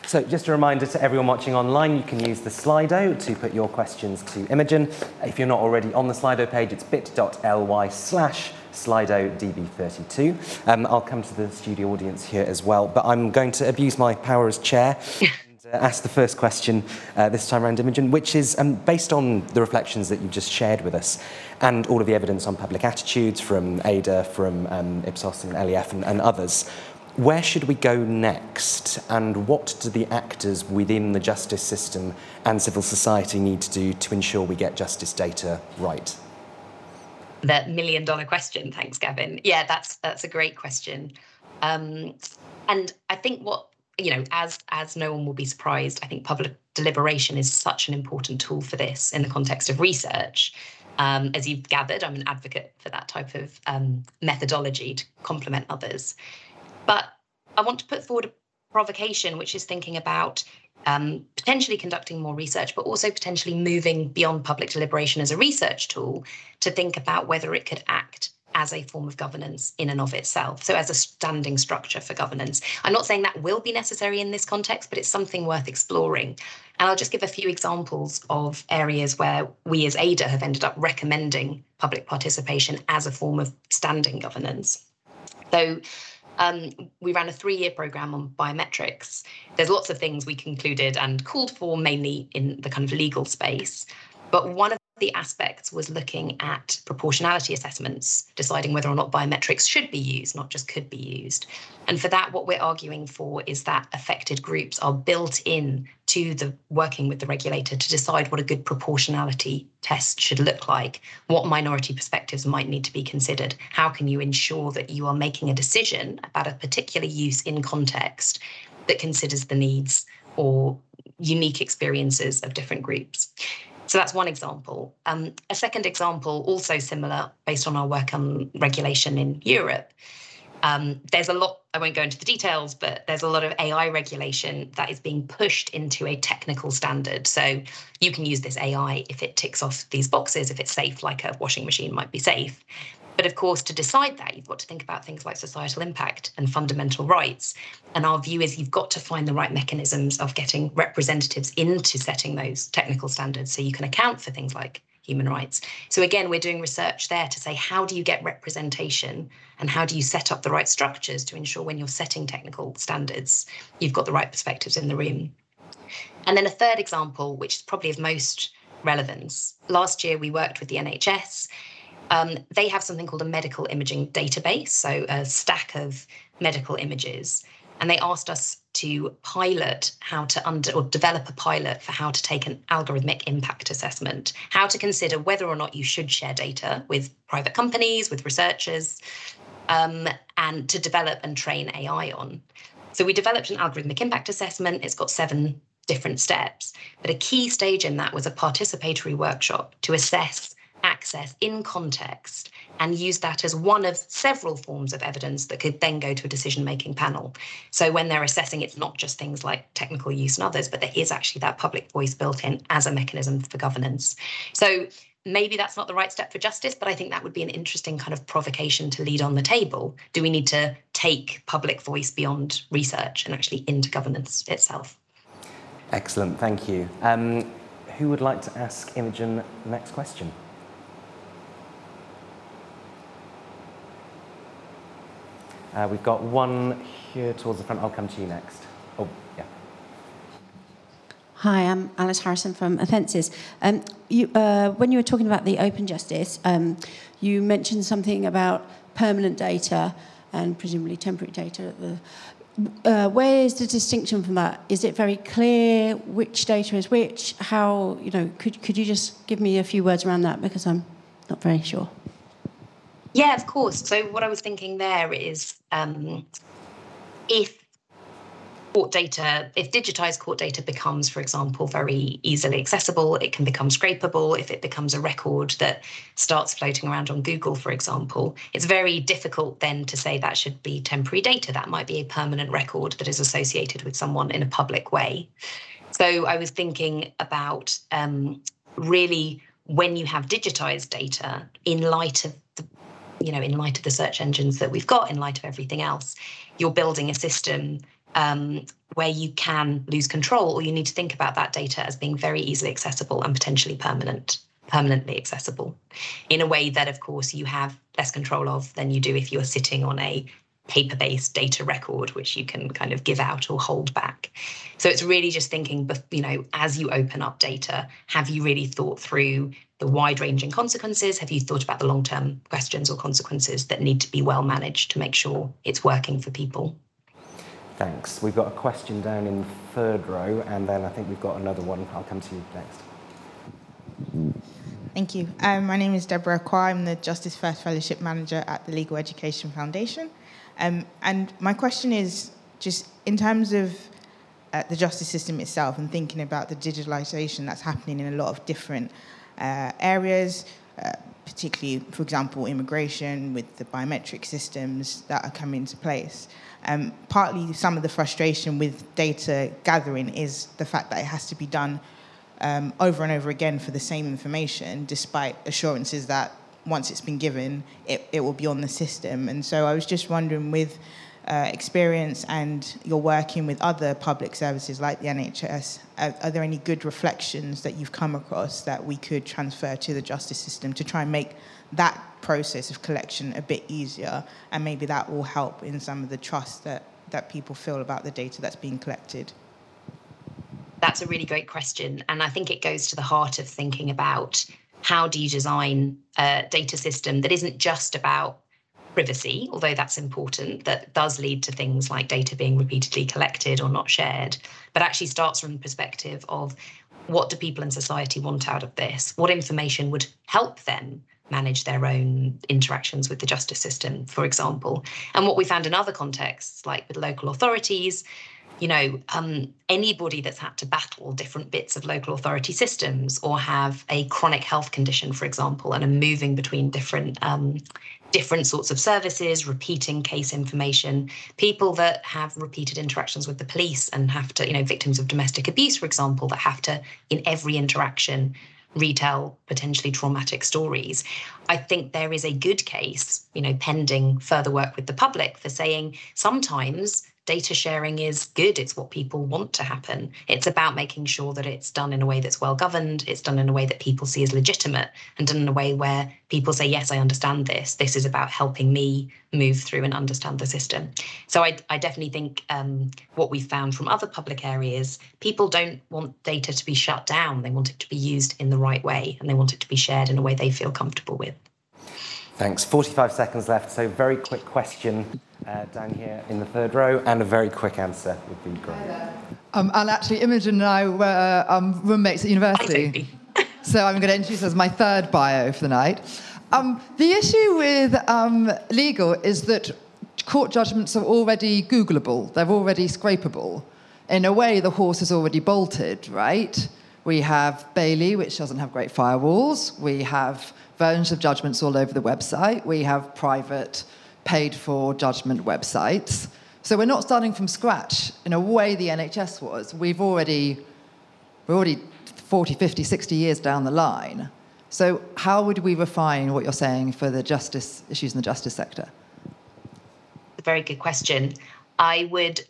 So just a reminder to everyone watching online, you can use the Slido to put your questions to Imogen. If you're not already on the Slido page, it's bit.ly/SlidoDB32. I'll come to the studio audience here as well, but I'm going to abuse my power as chair. Ask the first question this time around, Imogen, which is based on the reflections that you've just shared with us and all of the evidence on public attitudes from Ada, from Ipsos and LEF and others, where should we go next and what do the actors within the justice system and civil society need to do to ensure we get justice data right? The million-dollar question, thanks, Gavin. Yeah, that's a great question. And I think what as no one will be surprised, I think public deliberation is such an important tool for this in the context of research. As you've gathered, I'm an advocate for that type of methodology to complement others. But I want to put forward a provocation, which is thinking about potentially conducting more research, but also potentially moving beyond public deliberation as a research tool to think about whether it could act as a form of governance in and of itself, so as a standing structure for governance. I'm not saying that will be necessary in this context, but it's something worth exploring. And I'll just give a few examples of areas where we as ADA have ended up recommending public participation as a form of standing governance. So we ran a 3-year programme on biometrics. There's lots of things we concluded and called for, mainly in the kind of legal space. But one of the aspects was looking at proportionality assessments, deciding whether or not biometrics should be used, not just could be used. And for that, what we're arguing for is that affected groups are built in to the working with the regulator to decide what a good proportionality test should look like, what minority perspectives might need to be considered. How can you ensure that you are making a decision about a particular use in context that considers the needs or unique experiences of different groups? So that's one example. A second example, also similar, based on our work on regulation in Europe. There's a lot, I won't go into the details, but there's a lot of AI regulation that is being pushed into a technical standard. So you can use this AI if it ticks off these boxes, if it's safe, like a washing machine might be safe. But of course, to decide that, you've got to think about things like societal impact and fundamental rights. And our view is you've got to find the right mechanisms of getting representatives into setting those technical standards so you can account for things like human rights. So again, we're doing research there to say, how do you get representation and how do you set up the right structures to ensure when you're setting technical standards, you've got the right perspectives in the room. And then a third example, which is probably of most relevance. Last year, we worked with the NHS. They have something called a medical imaging database, so a stack of medical images. And they asked us to pilot how to develop a pilot for how to take an algorithmic impact assessment, how to consider whether or not you should share data with private companies, with researchers, and to develop and train AI on. So we developed an algorithmic impact assessment. It's got 7 different steps. But a key stage in that was a participatory workshop to assess access in context and use that as one of several forms of evidence that could then go to a decision-making panel. So when they're assessing, it's not just things like technical use and others, but there is actually that public voice built in as a mechanism for governance. So maybe that's not the right step for justice, but I think that would be an interesting kind of provocation to lead on the table. Do we need to take public voice beyond research and actually into governance itself? Excellent, thank you. Who would like to ask Imogen the next question? We've got one here towards the front. I'll come to you next. Oh, yeah. Hi, I'm Alice Harrison from Offences. When you were talking about the open justice, you mentioned something about permanent data and presumably temporary data. Where is the distinction from that? Is it very clear which data is which? How, you know, could you just give me a few words around that, because I'm not very sure. Yeah, of course. So what I was thinking there is if court data, if digitised court data becomes, for example, very easily accessible, it can become scrapable. If it becomes a record that starts floating around on Google, for example, it's very difficult then to say that should be temporary data. That might be a permanent record that is associated with someone in a public way. So I was thinking about really when you have digitised data in light of in light of the search engines that we've got, in light of everything else, you're building a system where you can lose control, or you need to think about that data as being very easily accessible and potentially permanently accessible in a way that, of course, you have less control of than you do if you're sitting on a paper-based data record, which you can kind of give out or hold back. So it's really just thinking, as you open up data, have you really thought through the wide-ranging consequences? Have you thought about the long-term questions or consequences that need to be well managed to make sure it's working for people? Thanks. We've got a question down in the third row, and then I think we've got another one. I'll come to you next. Thank you. My name is Deborah Kwa. I'm the Justice First Fellowship Manager at the Legal Education Foundation. And my question is just in terms of the justice system itself and thinking about the digitalisation that's happening in a lot of different areas, particularly, for example, immigration with the biometric systems that are coming into place. Partly some of the frustration with data gathering is the fact that it has to be done over and over again for the same information, despite assurances that once it's been given, it will be on the system. And so I was just wondering, with experience and you're working with other public services like the NHS, are there any good reflections that you've come across that we could transfer to the justice system to try and make that process of collection a bit easier, and maybe that will help in some of the trust that people feel about the data that's being collected? That's a really great question, and I think it goes to the heart of thinking about how do you design a data system that isn't just about privacy, although that's important, that does lead to things like data being repeatedly collected or not shared, but actually starts from the perspective of what do people in society want out of this? What information would help them manage their own interactions with the justice system, for example? And what we found in other contexts, like with local authorities, anybody that's had to battle different bits of local authority systems or have a chronic health condition, for example, and are moving between different sorts of services, repeating case information, people that have repeated interactions with the police and have to, victims of domestic abuse, for example, that have to, in every interaction, retell potentially traumatic stories. I think there is a good case, pending further work with the public, for saying sometimes data sharing is good. It's what people want to happen. It's about making sure that it's done in a way that's well governed. It's done in a way that people see as legitimate, and done in a way where people say, yes, I understand this. This is about helping me move through and understand the system. So I definitely think what we've found from other public areas, people don't want data to be shut down. They want it to be used in the right way, and they want it to be shared in a way they feel comfortable with. Thanks. 45 seconds left, so very quick question down here in the third row, and a very quick answer would be great. And actually, Imogen and I were roommates at university, so I'm going to introduce this as my third bio for the night. The issue with legal is that court judgments are already Googleable. They're already scrapeable. In a way, the horse is already bolted, right? We have BAILII, which doesn't have great firewalls. We have versions of judgments all over the website. We have private, paid-for judgment websites. So we're not starting from scratch in a way the NHS was. We're already 40, 50, 60 years down the line. So how would we refine what you're saying for the justice issues in the justice sector? A very good question. I would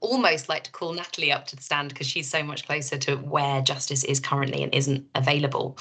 almost like to call Natalie up to the stand, because she's so much closer to where justice is currently and isn't available.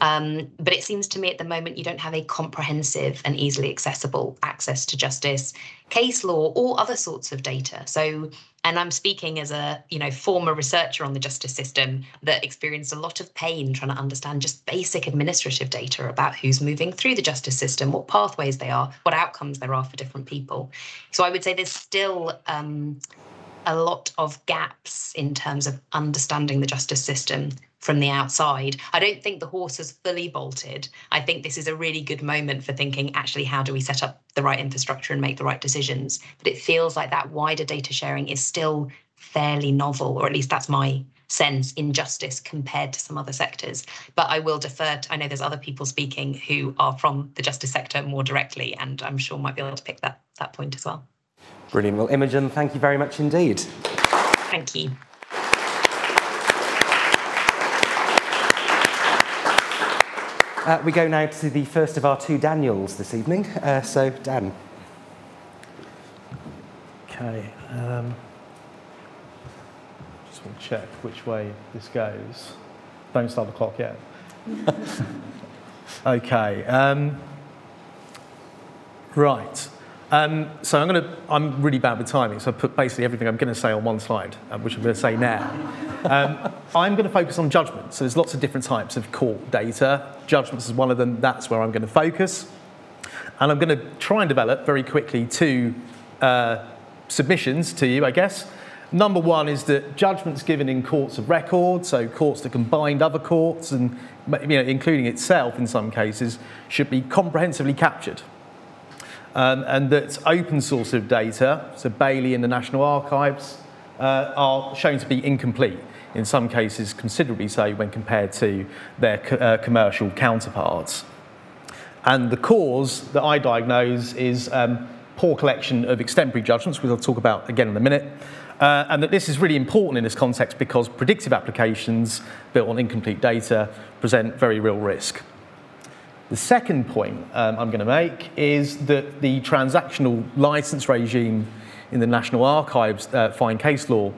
But it seems to me at the moment you don't have a comprehensive and easily accessible access to justice, case law, or other sorts of data. So, and I'm speaking as a former researcher on the justice system that experienced a lot of pain trying to understand just basic administrative data about who's moving through the justice system, what pathways they are, what outcomes there are for different people. So I would say there's still a lot of gaps in terms of understanding the justice system from the outside. I don't think the horse has fully bolted. I think this is a really good moment for thinking, actually, how do we set up the right infrastructure and make the right decisions? But it feels like that wider data sharing is still fairly novel, or at least that's my sense in justice compared to some other sectors. But I will defer to, I know there's other people speaking who are from the justice sector more directly, and I'm sure might be able to pick that point as well. Brilliant. Well, Imogen, thank you very much indeed. Thank you. We go now to the first of our two Daniels this evening. So, Dan. Okay. Just want to check which way this goes. Don't start the clock yet. Okay. Right. So I'm really bad with timing, so I put basically everything I'm going to say on one slide, which I'm going to say now. I'm going to focus on judgments. So there's lots of different types of court data. Judgments is one of them. That's where I'm going to focus. And I'm going to try and develop very quickly two submissions to you, I guess. Number one is that judgments given in courts of record, so courts that can bind other courts, and including itself in some cases, should be comprehensively captured. And that open source of data, so BAILII and the National Archives, are shown to be incomplete, in some cases considerably so when compared to their commercial counterparts. And the cause that I diagnose is poor collection of extemporary judgments, which I'll talk about again in a minute, and that this is really important in this context because predictive applications built on incomplete data present very real risk. The second point I'm going to make is that the transactional licence regime in the National Archives Fine Case Law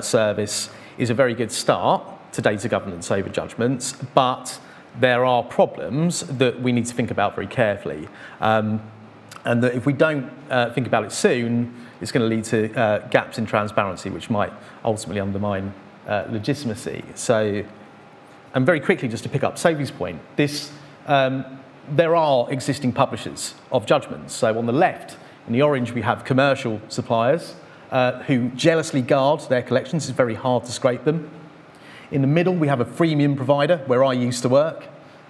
Service is a very good start to data governance over judgments, but there are problems that we need to think about very carefully. And that if we don't think about it soon, it's going to lead to gaps in transparency, which might ultimately undermine legitimacy. So, and very quickly, just to pick up Sophie's point, this there are existing publishers of judgments. So on the left, in the orange, we have commercial suppliers who jealously guard their collections. It's very hard to scrape them. In the middle, we have a freemium provider, where I used to work.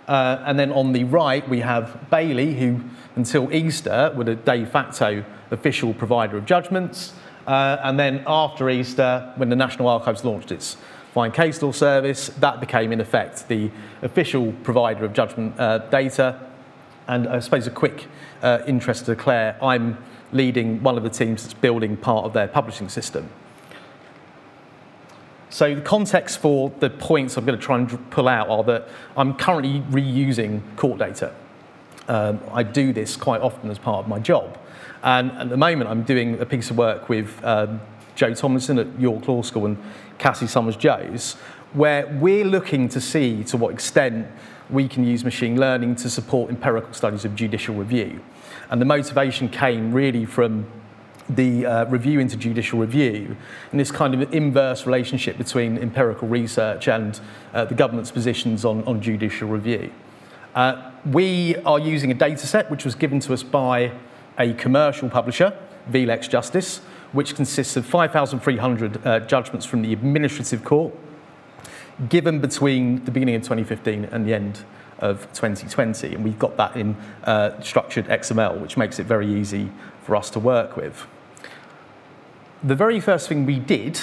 And then on the right, we have BAILII, who until Easter were a de facto official provider of judgments. And then after Easter, when the National Archives launched its Fine Case Law Service, that became, in effect, the official provider of judgment data. And I suppose a quick interest to declare, I'm leading one of the teams that's building part of their publishing system. So the context for the points I'm going to try and pull out are that I'm currently reusing court data. I do this quite often as part of my job. And at the moment, I'm doing a piece of work with Joe Tomlinson at York Law School and Cassie Summers-Jones, where we're looking to see to what extent we can use machine learning to support empirical studies of judicial review. And the motivation came really from the review into judicial review, and this kind of inverse relationship between empirical research and the government's positions on judicial review. We are using a data set which was given to us by a commercial publisher, vLex Justice, which consists of 5,300 judgments from the administrative court given between the beginning of 2015 and the end of 2020, and we've got that in structured XML, which makes it very easy for us to work with. The very first thing we did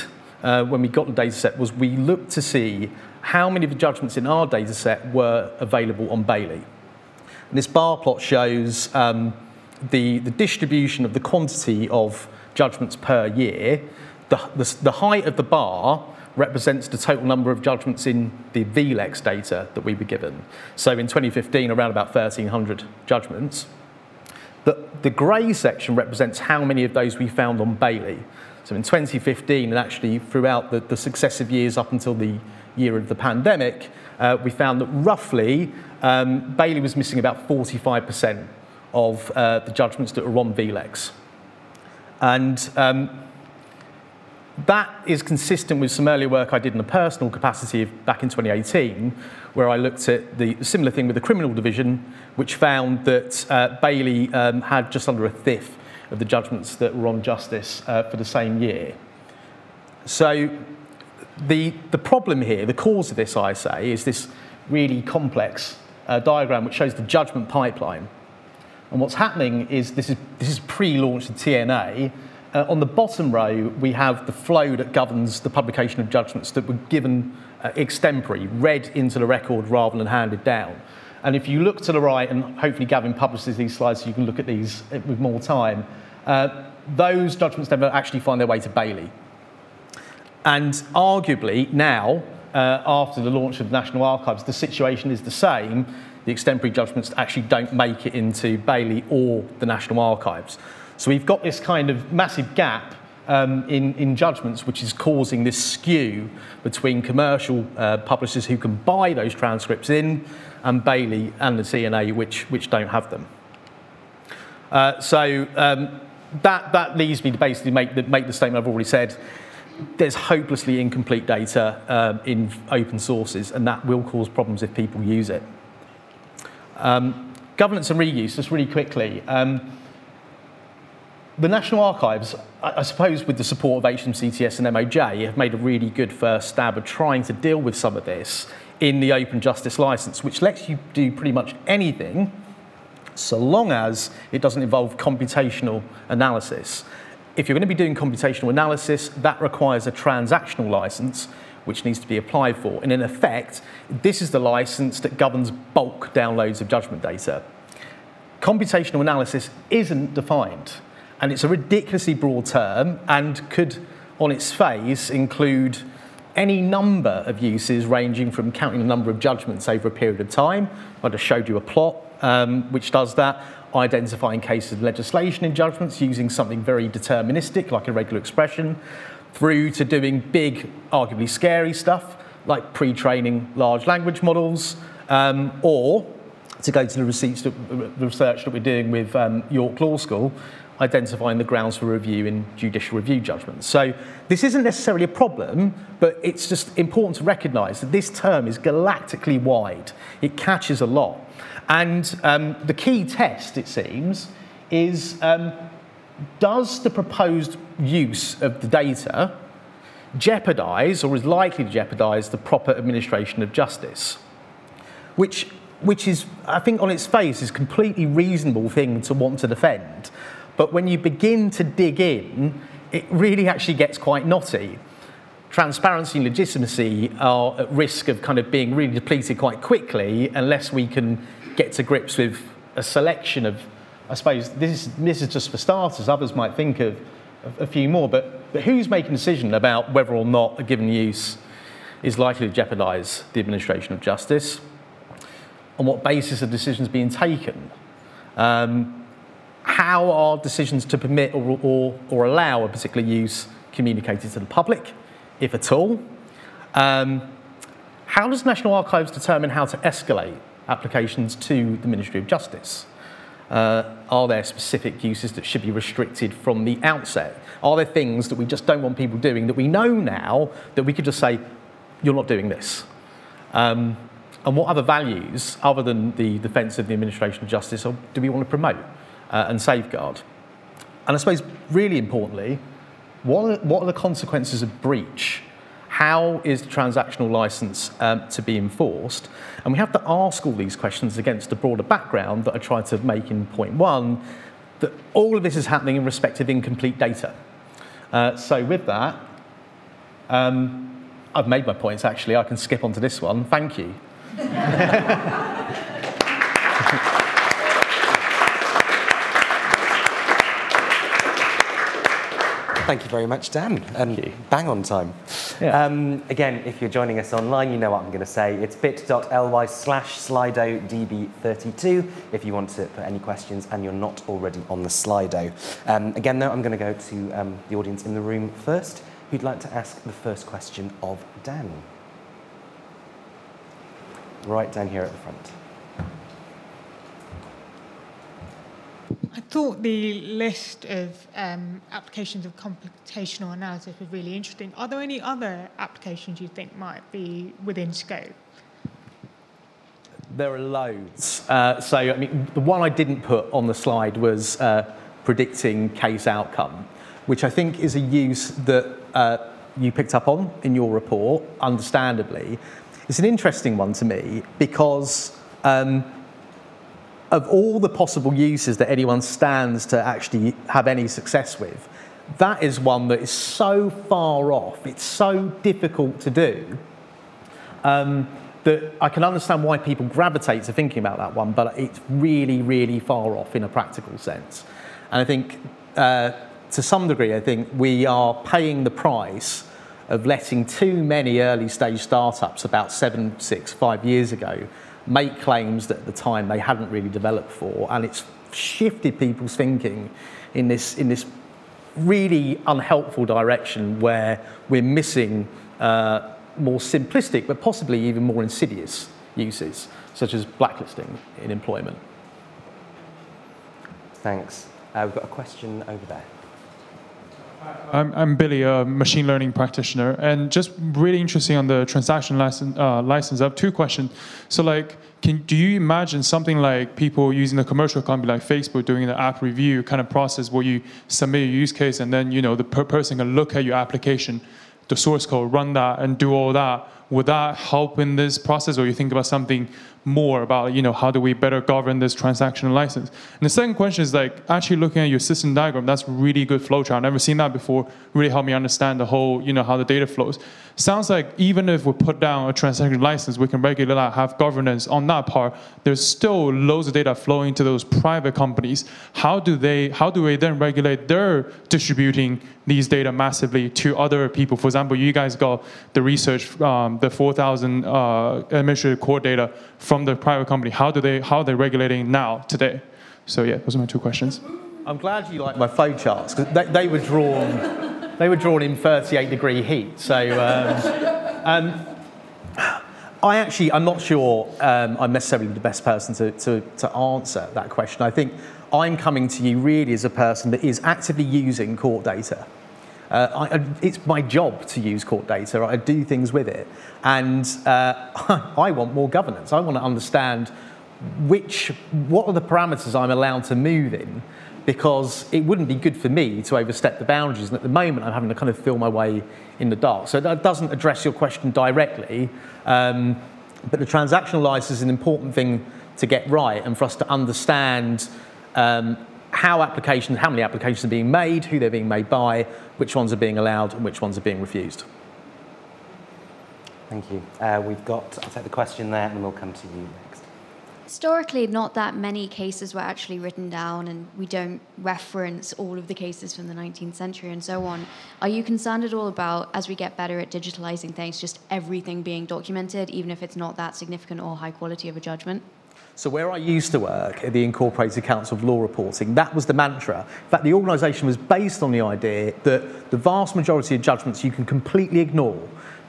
when we got the data set was we looked to see how many of the judgments in our data set were available on BAILII. And this bar plot shows the distribution of the quantity of judgments per year. The height of the bar represents the total number of judgments in the vLex data that we were given. So in 2015, around about 1,300 judgments. The grey section represents how many of those we found on BAILII. So in 2015, and actually throughout the successive years up until the year of the pandemic, we found that roughly BAILII was missing about 45% of the judgments that were on vLex. And that is consistent with some earlier work I did in a personal capacity back in 2018, where I looked at the similar thing with the criminal division, which found that BAILII had just under a fifth of the judgments that were on justice for the same year. So the problem here, the cause of this, I say, is this really complex diagram which shows the judgment pipeline. And what's happening is this is pre-launch of TNA. On the bottom row, we have the flow that governs the publication of judgments that were given extempore, read into the record rather than handed down. And if you look to the right, and hopefully Gavin publishes these slides so you can look at these with more time, those judgments never actually find their way to BAILII. And arguably now, after the launch of the National Archives, the situation is the same. The extempore judgments actually don't make it into BAILII or the National Archives. So we've got this kind of massive gap in judgments, which is causing this skew between commercial publishers who can buy those transcripts in and BAILII and the CNA, which don't have them. So that leads me to basically make the statement I've already said. There's hopelessly incomplete data in open sources, and that will cause problems if people use it. Governance and reuse, just really quickly. The National Archives, I suppose with the support of HMCTS and MOJ, have made a really good first stab at trying to deal with some of this in the Open Justice Licence, which lets you do pretty much anything so long as it doesn't involve computational analysis. If you're going to be doing computational analysis, that requires a transactional licence, which needs to be applied for. And in effect, this is the licence that governs bulk downloads of judgment data. Computational analysis isn't defined. And it's a ridiculously broad term and could, on its face, include any number of uses ranging from counting the number of judgments over a period of time. I just showed you a plot which does that, identifying cases of legislation in judgments using something very deterministic, like irregular expression, through to doing big, arguably scary stuff, like pre-training large language models, or to go to the research that we're doing with York Law School, identifying the grounds for review in judicial review judgments. So this isn't necessarily a problem, but it's just important to recognise that this term is galactically wide. It catches a lot. And the key test, it seems, is does the proposed use of the data jeopardise or is likely to jeopardise the proper administration of justice? Which is, I think, on its face, is a completely reasonable thing to want to defend. But when you begin to dig in, it really actually gets quite knotty. Transparency and legitimacy are at risk of kind of being really depleted quite quickly unless we can get to grips with a selection of, I suppose, this is just for starters, others might think of a few more, but who's making a decision about whether or not a given use is likely to jeopardise the administration of justice? On what basis are decisions being taken? How are decisions to permit or allow a particular use communicated to the public, if at all? How does National Archives determine how to escalate applications to the Ministry of Justice? Are there specific uses that should be restricted from the outset? Are there things that we just don't want people doing that we know now that we could just say, you're not doing this? And what other values, other than the defence of the administration of justice, do we want to promote? And safeguard. And I suppose, really importantly, what are the consequences of breach? How is the transactional licence to be enforced? And we have to ask all these questions against the broader background that I tried to make in point one, that all of this is happening in respect of incomplete data. So with that, I've made my points, actually. I can skip on to this one. Thank you. Thank you very much, Dan, and bang on time. Yeah. Again, if you're joining us online, you know what I'm going to say. It's bit.ly/SlidoDB32 if you want to put any questions and you're not already on the Slido. Again, though, I'm going to go to the audience in the room first, who'd like to ask the first question of Dan. Right down here at the front. I thought the list of applications of computational analysis was really interesting. Are there any other applications you think might be within scope? There are loads. So, I mean, the one I didn't put on the slide was predicting case outcome, which I think is a use that you picked up on in your report, understandably. It's an interesting one to me because... of all the possible uses that anyone stands to actually have any success with, that is one that is so far off, it's so difficult to do, that I can understand why people gravitate to thinking about that one, but it's really, really far off in a practical sense. And I think, to some degree, I think we are paying the price of letting too many early-stage startups about 5 years ago make claims that at the time they hadn't really developed for, and it's shifted people's thinking in this really unhelpful direction where we're missing more simplistic but possibly even more insidious uses, such as blacklisting in employment. Thanks. We've got a question over there. I'm Billy, a machine learning practitioner, and just really interesting on the transaction license. I have two questions. So, do you imagine something like people using the commercial company like Facebook doing the app review kind of process where you submit your use case and then, the person can look at your application, the source code, run that, and do all that? Would that help in this process, or you think about something more about, how do we better govern this transactional license? And the second question is, actually looking at your system diagram, that's really good flow chart. I've never seen that before. Really helped me understand the whole, how the data flows. Sounds like even if we put down a transactional license, we can regulate that, have governance on that part. There's still loads of data flowing to those private companies. How do we then regulate their distributing these data massively to other people? For example, you guys got the research the 4,000 administrative court data from the private company? How are they regulating now, today? So yeah, those are my two questions. I'm glad you like my flow charts, because they were drawn in 38-degree heat. So I'm not sure I'm necessarily the best person to answer that question. I think I'm coming to you really as a person that is actively using court data. It's my job to use court data. I do things with it. And I want more governance. I want to understand what are the parameters I'm allowed to move in, because it wouldn't be good for me to overstep the boundaries. And at the moment, I'm having to kind of feel my way in the dark. So that doesn't address your question directly. But the transactional license is an important thing to get right, and for us to understand how many applications are being made, who they're being made by, which ones are being allowed, and which ones are being refused. Thank you. I'll take the question there, and then we'll come to you next. Historically, not that many cases were actually written down, and we don't reference all of the cases from the 19th century and so on. Are you concerned at all about, as we get better at digitalising things, just everything being documented, even if it's not that significant or high quality of a judgment? So where I used to work at the Incorporated Council of Law Reporting, that was the mantra. In fact, the organisation was based on the idea that the vast majority of judgments you can completely ignore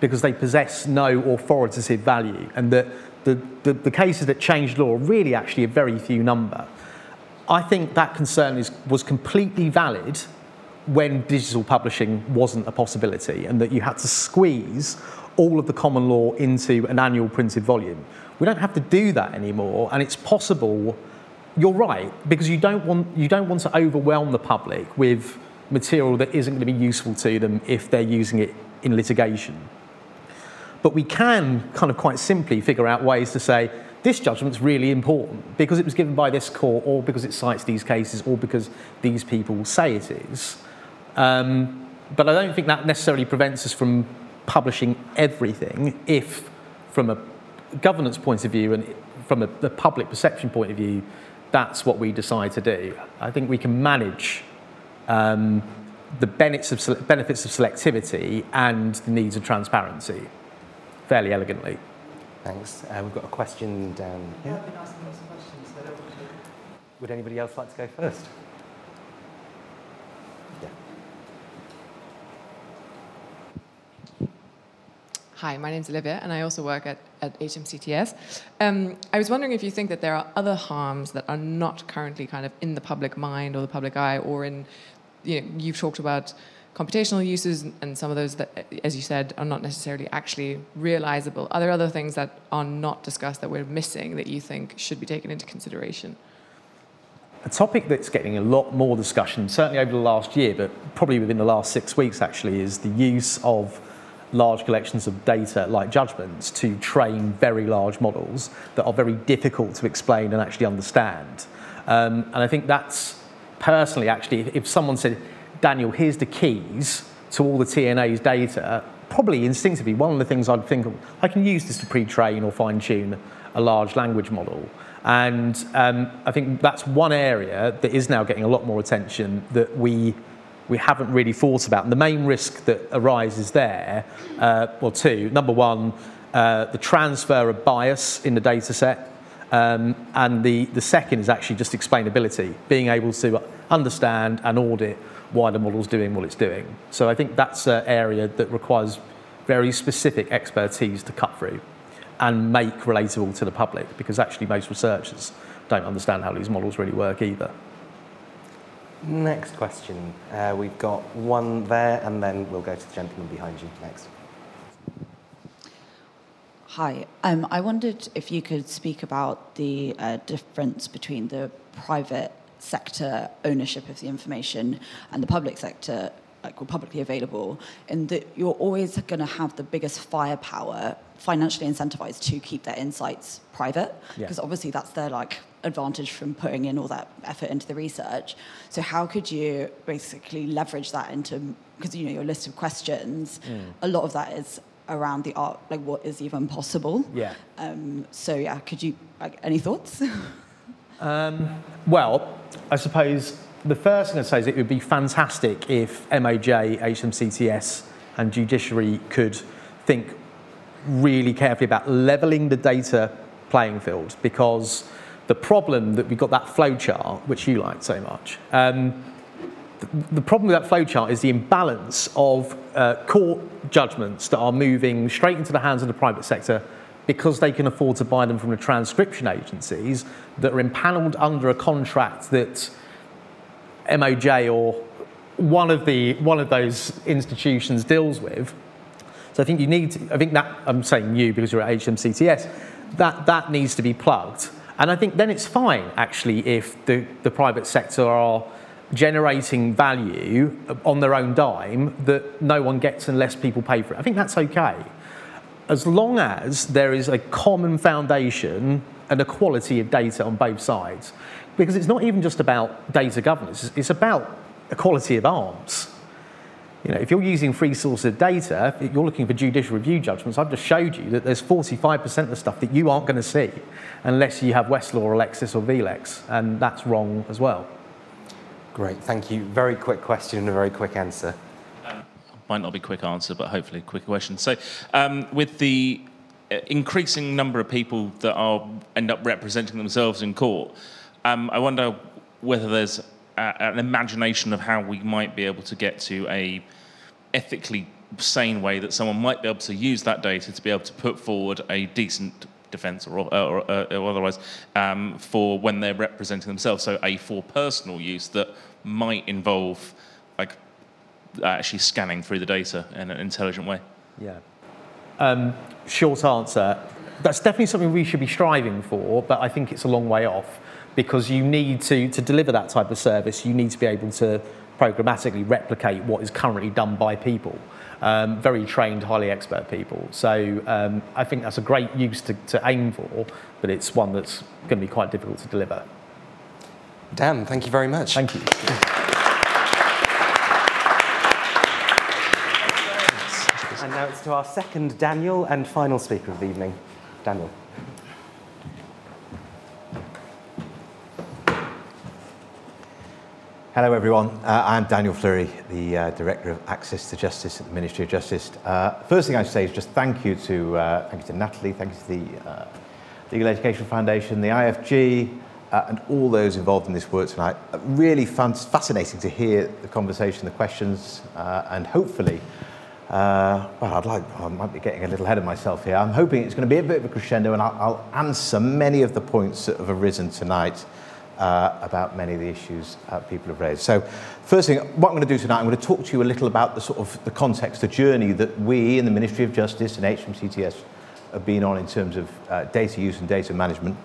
because they possess no authoritative value, and that the cases that changed law are really actually a very few number. I think that concern was completely valid when digital publishing wasn't a possibility, and that you had to squeeze all of the common law into an annual printed volume. We don't have to do that anymore, and it's possible. You're right, because you don't want to overwhelm the public with material that isn't going to be useful to them if they're using it in litigation. But we can kind of quite simply figure out ways to say, this judgment's really important because it was given by this court, or because it cites these cases, or because these people say it is. But I don't think that necessarily prevents us from publishing everything, if from a governance point of view and from the public perception point of view, that's what we decide to do. I think we can manage the benefits of selectivity and the needs of transparency fairly elegantly. Thanks. We've got a question down here. I've been asking lots of questions, so I don't want to... Would anybody else like to go first? Hi, my name's Olivia, and I also work at HMCTS. I was wondering if you think that there are other harms that are not currently kind of in the public mind or the public eye, or in, you've talked about computational uses, and some of those that, as you said, are not necessarily actually realizable. Are there other things that are not discussed that we're missing that you think should be taken into consideration? A topic that's getting a lot more discussion, certainly over the last year, but probably within the last 6 weeks actually, is the use of large collections of data like judgments to train very large models that are very difficult to explain and actually understand. And I think that's personally, actually, if someone said, Daniel, here's the keys to all the TNA's data, probably instinctively one of the things I'd think of, I can use this to pre-train or fine-tune a large language model. And I think that's one area that is now getting a lot more attention that we haven't really thought about. And the main risk that arises there, two. Number one, the transfer of bias in the data set. And the second is actually just explainability, being able to understand and audit why the model's doing what it's doing. So I think that's an area that requires very specific expertise to cut through and make relatable to the public, because actually most researchers don't understand how these models really work either. Next question. We've got one there, and then we'll go to the gentleman behind you next. Hi. I wondered if you could speak about the difference between the private sector ownership of the information and the public sector, like, publicly available, in that you're always going to have the biggest firepower financially incentivized to keep their insights private, because obviously that's their advantage from putting in all that effort into the research. So how could you basically leverage that into, because your list of questions, a lot of that is around the art, what is even possible. Could you, any thoughts? I suppose the first thing I'd say is it would be fantastic if MOJ, HMCTS and Judiciary could think really carefully about levelling the data playing field, because the problem that we've got, that flow chart, which you like so much, the problem with that flow chart is the imbalance of court judgments that are moving straight into the hands of the private sector because they can afford to buy them from the transcription agencies that are impanelled under a contract that MOJ or one of those institutions deals with. So I think you need to, I think that, I'm saying you because you're at HMCTS, that needs to be plugged. And I think then it's fine, actually, if the private sector are generating value on their own dime that no one gets unless people pay for it. I think that's okay, as long as there is a common foundation and a quality of data on both sides. Because it's not even just about data governance, it's about equality of arms. You know, if you're using free source of data, if you're looking for judicial review judgments, I've just showed you that there's 45% of the stuff that you aren't going to see unless you have Westlaw or Lexis or vLex, and that's wrong as well. Great, thank you. Very quick question and a very quick answer. Might not be quick answer, but hopefully quick question. So with the increasing number of people that end up representing themselves in court, I wonder whether there's an imagination of how we might be able to get to a ethically sane way that someone might be able to use that data to be able to put forward a decent defence or otherwise for when they're representing themselves, so a for personal use that might involve actually scanning through the data in an intelligent way. Yeah. Short answer, that's definitely something we should be striving for, but I think it's a long way off, because you need to deliver that type of service, you need to be able to programmatically replicate what is currently done by people, very trained, highly expert people. So I think that's a great use to aim for, but it's one that's going to be quite difficult to deliver. Dan, thank you very much. Thank you. And now it's to our second Daniel and final speaker of the evening, Daniel. Hello everyone, I'm Daniel Fleury, the Director of Access to Justice at the Ministry of Justice. First thing I'd say is just thank you to Natalie, thank you to the Legal Education Foundation, the IFG, and all those involved in this work tonight. Really fascinating to hear the conversation, the questions, and hopefully, I might be getting a little ahead of myself here. I'm hoping it's going to be a bit of a crescendo, and I'll answer many of the points that have arisen tonight. About many of the issues people have raised. So first thing, what I'm going to do tonight, I'm going to talk to you a little about the sort of the context, the journey that we in the Ministry of Justice and HMCTS have been on in terms of data use and data management.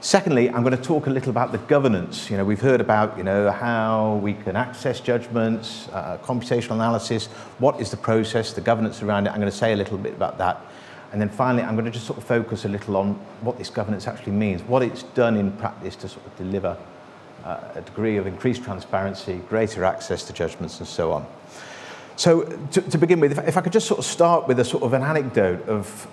Secondly, I'm going to talk a little about the governance. You know, we've heard about, you know, how we can access judgments, computational analysis, what is the process, the governance around it. I'm going to say a little bit about that. And then finally, I'm going to just sort of focus a little on what this governance actually means, what it's done in practice to sort of deliver a degree of increased transparency, greater access to judgments, and so on. So to begin with, if I could just sort of start with a sort of an anecdote of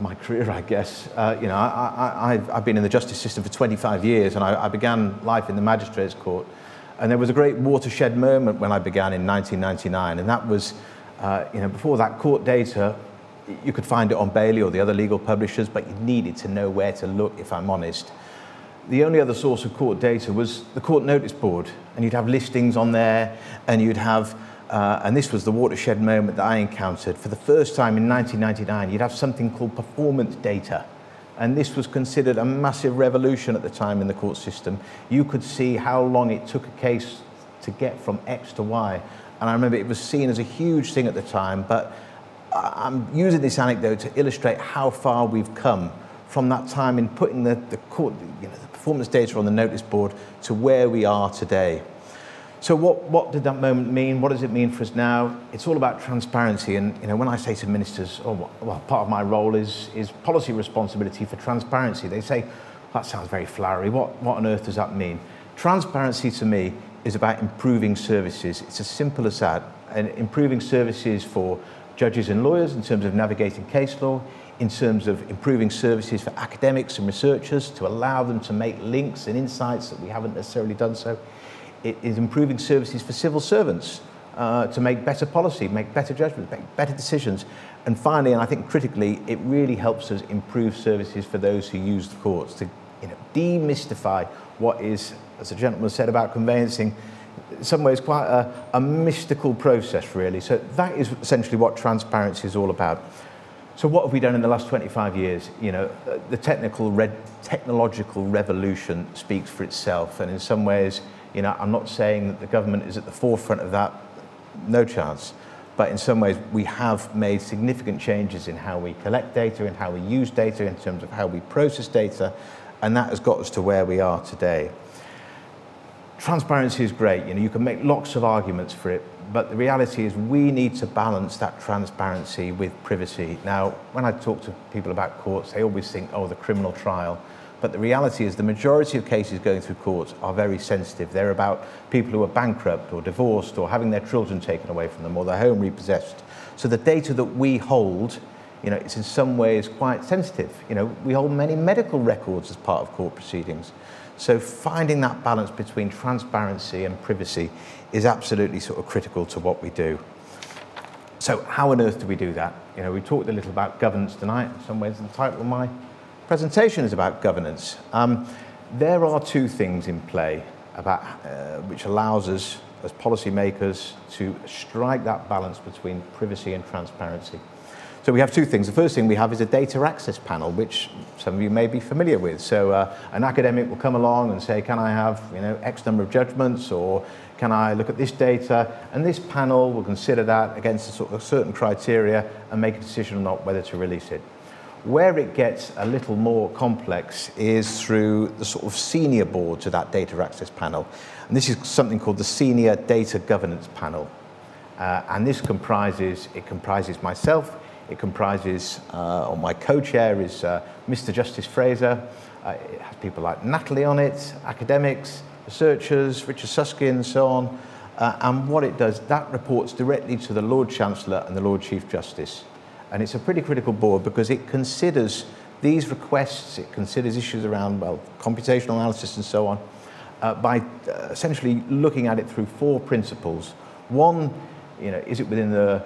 my career, I guess. You know, I've been in the justice system for 25 years, and I began life in the Magistrates' Court. And there was a great watershed moment when I began in 1999, and that was, you know, before that, court data, you could find it on BAILII or the other legal publishers, but you needed to know where to look, if I'm honest. The only other source of court data was the court notice board, and you'd have listings on there, and you'd have, and this was the watershed moment that I encountered. For the first time in 1999, you'd have something called performance data, and this was considered a massive revolution at the time in the court system. You could see how long it took a case to get from X to Y, and I remember it was seen as a huge thing at the time, but I'm using this anecdote to illustrate how far we've come from that time in putting the court, you know, the performance data on the notice board to where we are today. So what did that moment mean? What does it mean for us now? It's all about transparency, and you know, when I say to ministers, oh, well, part of my role is policy responsibility for transparency, they say, that sounds very flowery, what on earth does that mean? Transparency to me is about improving services. It's as simple as that, and improving services for judges and lawyers in terms of navigating case law, in terms of improving services for academics and researchers to allow them to make links and insights that we haven't necessarily done so. It is improving services for civil servants to make better policy, make better judgments, make better decisions. And finally, and I think critically, it really helps us improve services for those who use the courts, to demystify what is, as the gentleman said about conveyancing, in some ways quite a mystical process, really. So that is essentially what transparency is all about. So what have we done in the last 25 years? The technological revolution speaks for itself, and in some ways, I'm not saying that the government is at the forefront of that, no chance. But in some ways, we have made significant changes in how we collect data, in how we use data, in terms of how we process data, and that has got us to where we are today. Transparency is great. You can make lots of arguments for it, but the reality is we need to balance that transparency with privacy. Now, when I talk to people about courts, they always think, oh, the criminal trial. But the reality is the majority of cases going through courts are very sensitive. They're about people who are bankrupt or divorced or having their children taken away from them or their home repossessed. So the data that we hold, it's in some ways quite sensitive. We hold many medical records as part of court proceedings. So finding that balance between transparency and privacy is absolutely sort of critical to what we do. So how on earth do we do that? We talked a little about governance tonight. In some ways, the title of my presentation is about governance. There are two things in play about which allows us as policymakers to strike that balance between privacy and transparency. So we have two things. The first thing we have is a data access panel, which some of you may be familiar with. So an academic will come along and say, can I have X number of judgments, or can I look at this data? And this panel will consider that against a sort of certain criteria and make a decision or not whether to release it. Where it gets a little more complex is through the sort of senior board to that data access panel. And this is something called the Senior Data Governance Panel. And this comprises myself. It comprises, or my co-chair is Mr. Justice Fraser. It has people like Natalie on it, academics, researchers, Richard Susskind, so on. And what it does, that reports directly to the Lord Chancellor and the Lord Chief Justice. And it's a pretty critical board because it considers these requests, it considers issues around, computational analysis and so on, by essentially looking at it through four principles. One, is it within the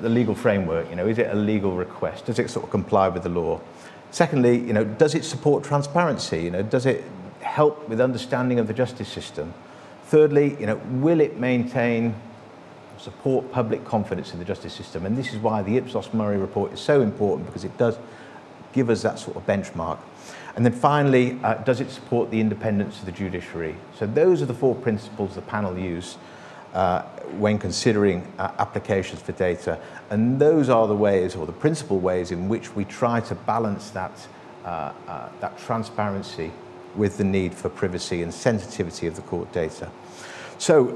legal framework? Is it a legal request? Does it sort of comply with the law? Secondly, does it support transparency? Does it help with understanding of the justice system? Thirdly, will it maintain, support public confidence in the justice system? And this is why the Ipsos Murray report is so important, because it does give us that sort of benchmark. And then finally, does it support the independence of the judiciary? So those are the four principles the panel used when considering applications for data. And those are the ways, or the principal ways, in which we try to balance that transparency with the need for privacy and sensitivity of the court data. So,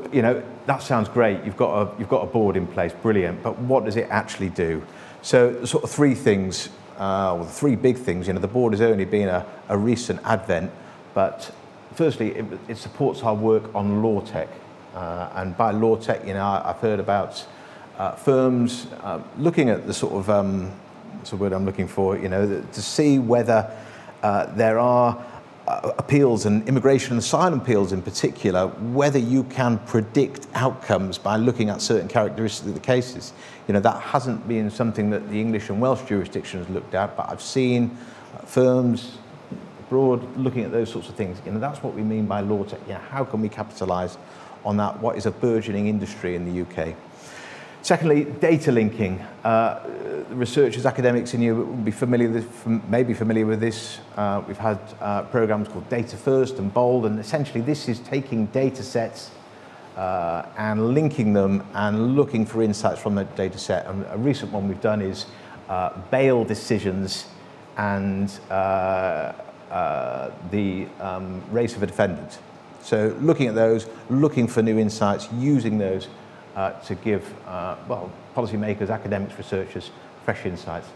that sounds great. You've got a board in place, brilliant. But what does it actually do? So, sort of three things, or the three big things. The board has only been a recent advent, but firstly, it supports our work on law tech. And by law tech, I've heard about firms looking at the sort of, what's the word I'm looking for, to see whether there are appeals, and immigration and asylum appeals in particular, whether you can predict outcomes by looking at certain characteristics of the cases. That hasn't been something that the English and Welsh jurisdictions looked at, but I've seen firms abroad looking at those sorts of things. That's what we mean by law tech. How can we capitalise on that, what is a burgeoning industry in the UK. Secondly, data linking. Researchers, academics in you will be familiar with this. We've had programmes called Data First and Bold, and essentially this is taking data sets and linking them and looking for insights from that data set. And a recent one we've done is bail decisions and the race of a defendant. So looking at those, looking for new insights, using those to give, policymakers, academics, researchers, fresh insights.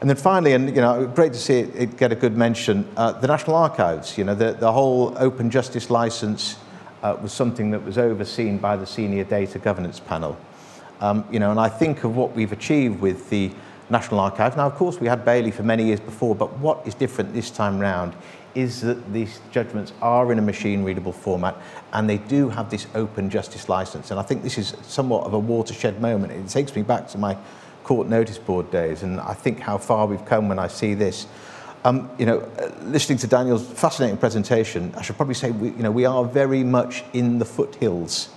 And then finally, and great to see it get a good mention, the National Archives. The whole open justice licence was something that was overseen by the Senior Data Governance Panel. And I think of what we've achieved with the National Archives. Now, of course, we had BAILII for many years before, but what is different this time round is that these judgments are in a machine-readable format, and they do have this open justice licence. And I think this is somewhat of a watershed moment. It takes me back to my court notice board days, and I think how far we've come when I see this. Listening to Daniel's fascinating presentation, I should probably say we are very much in the foothills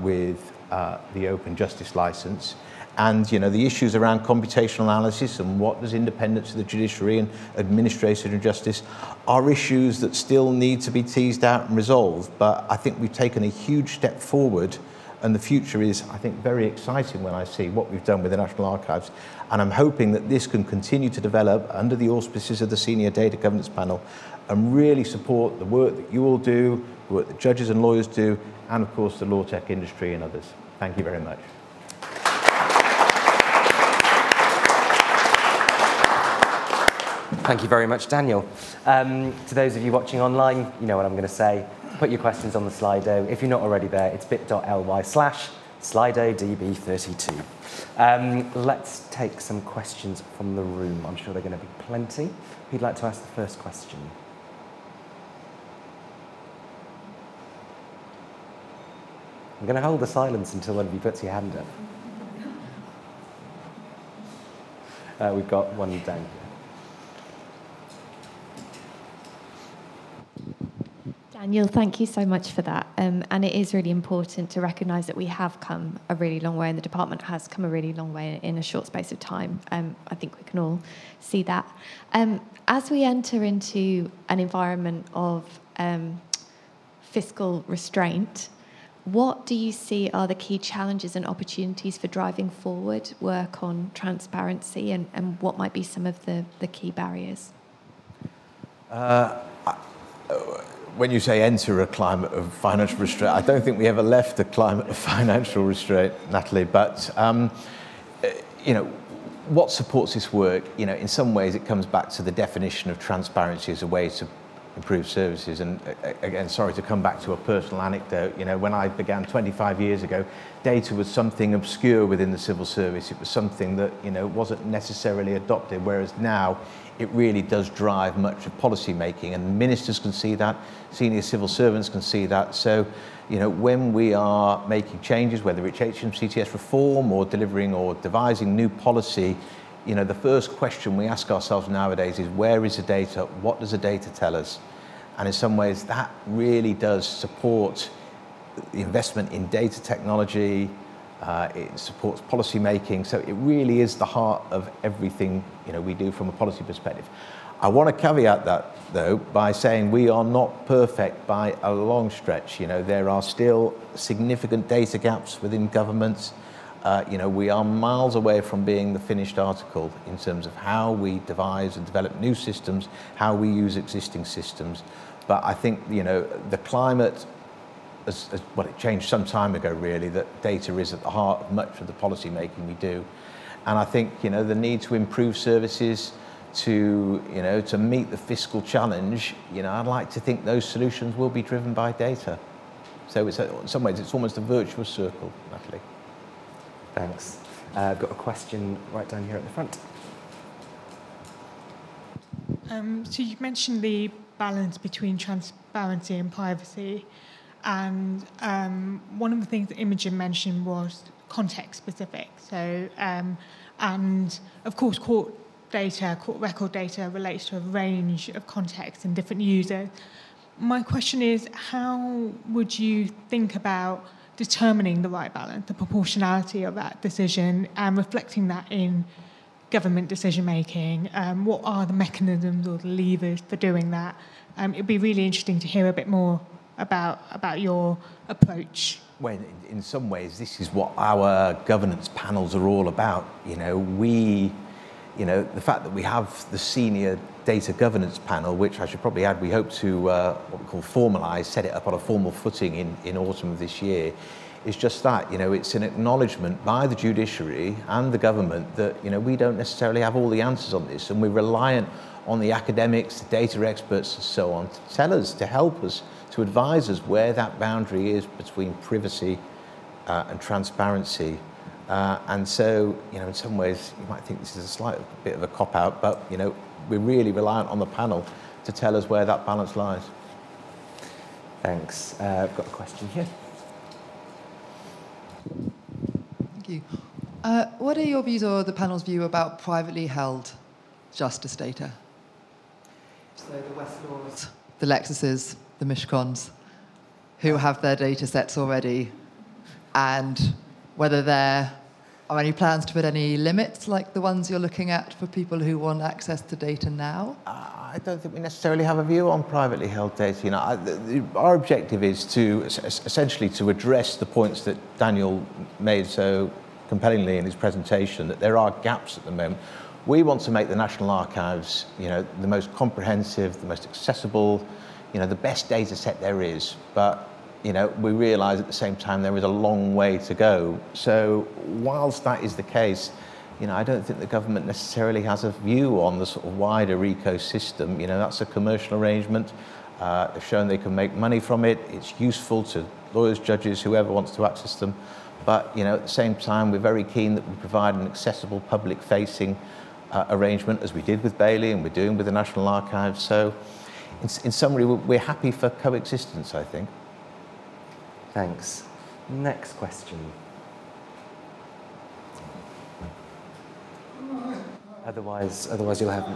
with the open justice licence. And, the issues around computational analysis and what does independence of the judiciary and administration of justice are issues that still need to be teased out and resolved. But I think we've taken a huge step forward, and the future is, I think, very exciting when I see what we've done with the National Archives. And I'm hoping that this can continue to develop under the auspices of the Senior Data Governance Panel and really support the work that you all do, the work that judges and lawyers do, and, of course, the law tech industry and others. Thank you very much. Thank you very much, Daniel. To those of you watching online, you know what I'm going to say. Put your questions on the Slido. If you're not already there, it's bit.ly/SlidoDB32. Let's take some questions from the room. I'm sure they're going to be plenty. Who'd like to ask the first question? I'm going to hold the silence until one of you puts your hand up. We've got one down here. Daniel, thank you so much for that. And it is really important to recognise that we have come a really long way, and the department has come a really long way in a short space of time. I think we can all see that. As we enter into an environment of fiscal restraint, what do you see are the key challenges and opportunities for driving forward work on transparency, and what might be some of the key barriers? When you say enter a climate of financial restraint, I don't think we ever left a climate of financial restraint, Natalie, but, what supports this work, in some ways it comes back to the definition of transparency as a way to improve services. And again, sorry to come back to a personal anecdote, when I began 25 years ago, data was something obscure within the civil service. It was something that, wasn't necessarily adopted, whereas now it really does drive much of policy making, and ministers can see that, senior civil servants can see that. So, when we are making changes, whether it's HMCTS reform or delivering or devising new policy, the first question we ask ourselves nowadays is, where is the data? What does the data tell us? And in some ways, that really does support the investment in data technology. It supports policy making, so it really is the heart of everything we do from a policy perspective. I want to caveat that though by saying we are not perfect by a long stretch. There are still significant data gaps within governments. We are miles away from being the finished article in terms of how we devise and develop new systems, how we use existing systems. But I think the climate. It changed some time ago, really, that data is at the heart of much of the policy making we do. And I think, the need to improve services to meet the fiscal challenge, I'd like to think those solutions will be driven by data. So it's, in some ways, it's almost a virtuous circle, Natalie. Thanks. I've got a question right down here at the front. So you mentioned the balance between transparency and privacy. And one of the things that Imogen mentioned was context-specific. So, and of course, court record data relates to a range of contexts and different users. My question is, how would you think about determining the right balance, the proportionality of that decision, and reflecting that in government decision-making? What are the mechanisms or the levers for doing that? It'd be really interesting to hear a bit more about your approach. Well, in some ways, this is what our governance panels are all about. The fact that we have the Senior Data Governance Panel, which I should probably add, we hope to what we call formalise, set it up on a formal footing in autumn of this year, is just that. It's an acknowledgement by the judiciary and the government that we don't necessarily have all the answers on this, and we're reliant on the academics, the data experts, and so on, to tell us, to help us, to advise us where that boundary is between privacy and transparency. And so, you know, in some ways, you might think this is a slight bit of a cop-out, but, you know, we're really reliant on the panel to tell us where that balance lies. Thanks. I've got a question here. Thank you. What are your views or the panel's view about privately held justice data? So the Westlaws, the Lexuses, the Mishcons, who have their data sets already, and whether there are any plans to put any limits like the ones you're looking at for people who want access to data now? I don't think we necessarily have a view on privately held data. You know, our objective is to essentially to address the points that Daniel made so compellingly in his presentation, that there are gaps at the moment. We want to make the National Archives, you know, the most comprehensive, the most accessible, you know, the best data set there is. But, you know, we realise at the same time there is a long way to go. So whilst that is the case, you know, I don't think the government necessarily has a view on the sort of wider ecosystem. You know, that's a commercial arrangement. They've shown they can make money from it. It's useful to lawyers, judges, whoever wants to access them. But, you know, at the same time, we're very keen that we provide an accessible public-facing arrangement, as we did with BAILII and we're doing with the National Archives. So in summary, we're happy for coexistence, I think. Thanks. Next question. Otherwise you'll have...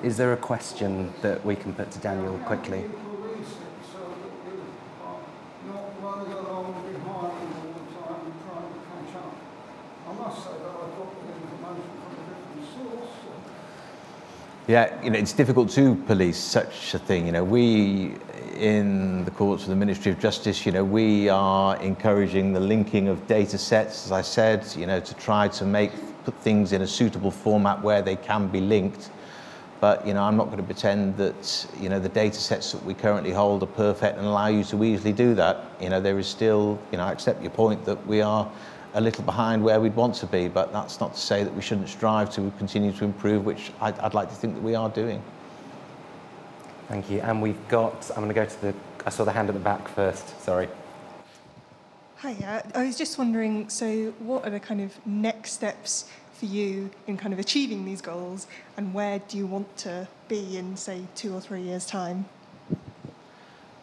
Is there a question that we can put to Daniel quickly? Yeah, you know, it's difficult to police such a thing. You know, we in the courts of the Ministry of Justice, you know, we are encouraging the linking of data sets, as I said, you know, to try to put things in a suitable format where they can be linked. But, you know, I'm not going to pretend that, you know, the data sets that we currently hold are perfect and allow you to easily do that. You know, there is still, you know, I accept your point that we are a little behind where we'd want to be, but that's not to say that we shouldn't strive to continue to improve, which I'd like to think that we are doing. Thank you. And we've got, I'm going to go to I saw the hand at the back first, sorry. Hi, I was just wondering, so what are the kind of next steps for you in kind of achieving these goals, and where do you want to be in, say, 2 or 3 years' time?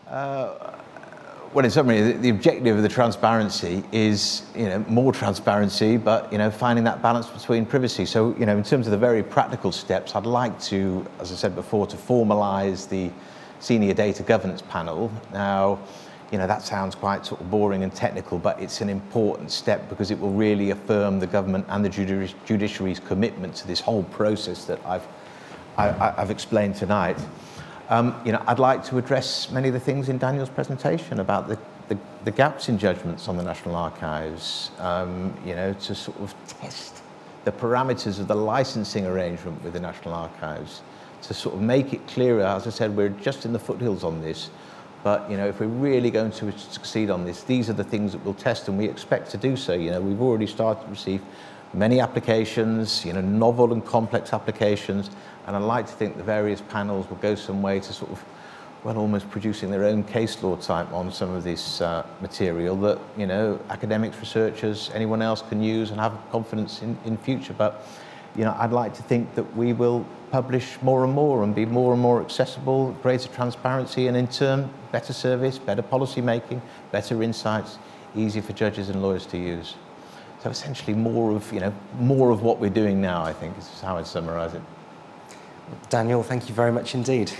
Well, in summary, the objective of the transparency is, you know, more transparency, but, you know, finding that balance between privacy. So, you know, in terms of the very practical steps, I'd like to, as I said before, to formalise the Senior Data Governance Panel. Now, you know, that sounds quite sort of boring and technical, but it's an important step because it will really affirm the government and the judiciary's commitment to this whole process that I've explained tonight. You know, I'd like to address many of the things in Daniel's presentation about the gaps in judgments on the National Archives, you know, to sort of test the parameters of the licensing arrangement with the National Archives, to sort of make it clearer. As I said, we're just in the foothills on this. But, you know, if we're really going to succeed on this, these are the things that we'll test, and we expect to do so. You know, we've already started to receive many applications, you know, novel and complex applications, and I'd like to think the various panels will go some way to sort of, well, almost producing their own case law type on some of this material that, you know, academics, researchers, anyone else can use and have confidence in future. But, you know, I'd like to think that we will publish more and more and be more and more accessible, greater transparency, and in turn, better service, better policy making, better insights, easier for judges and lawyers to use. So essentially more of, you know, more of what we're doing now, I think, is how I'd summarise it. Daniel, thank you very much indeed.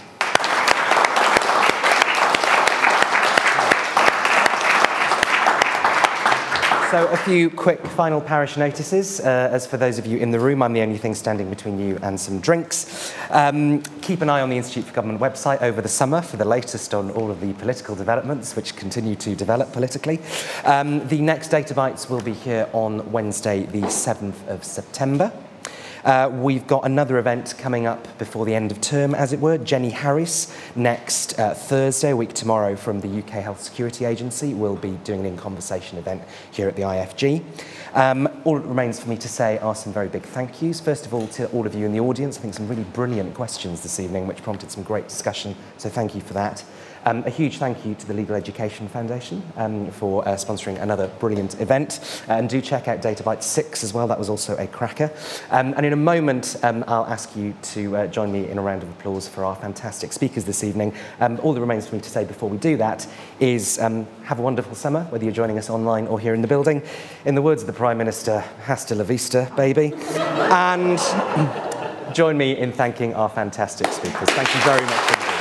So a few quick final parish notices. As for those of you in the room, I'm the only thing standing between you and some drinks. Keep an eye on the Institute for Government website over the summer for the latest on all of the political developments, which continue to develop politically. The next DataBytes will be here on Wednesday, the 7th of September. We've got another event coming up before the end of term, as it were. Jenny Harris, next Thursday, a week tomorrow, from the UK Health Security Agency, will be doing an in-conversation event here at the IFG. All that remains for me to say are some very big thank yous. First of all, to all of you in the audience. I think some really brilliant questions this evening, which prompted some great discussion, so thank you for that. A huge thank you to the Legal Education Foundation for sponsoring another brilliant event. And do check out DataBytes 6 as well. That was also a cracker. And in a moment, I'll ask you to join me in a round of applause for our fantastic speakers this evening. All that remains for me to say before we do that is have a wonderful summer, whether you're joining us online or here in the building. In the words of the Prime Minister, hasta la vista, baby. And join me in thanking our fantastic speakers. Thank you very much.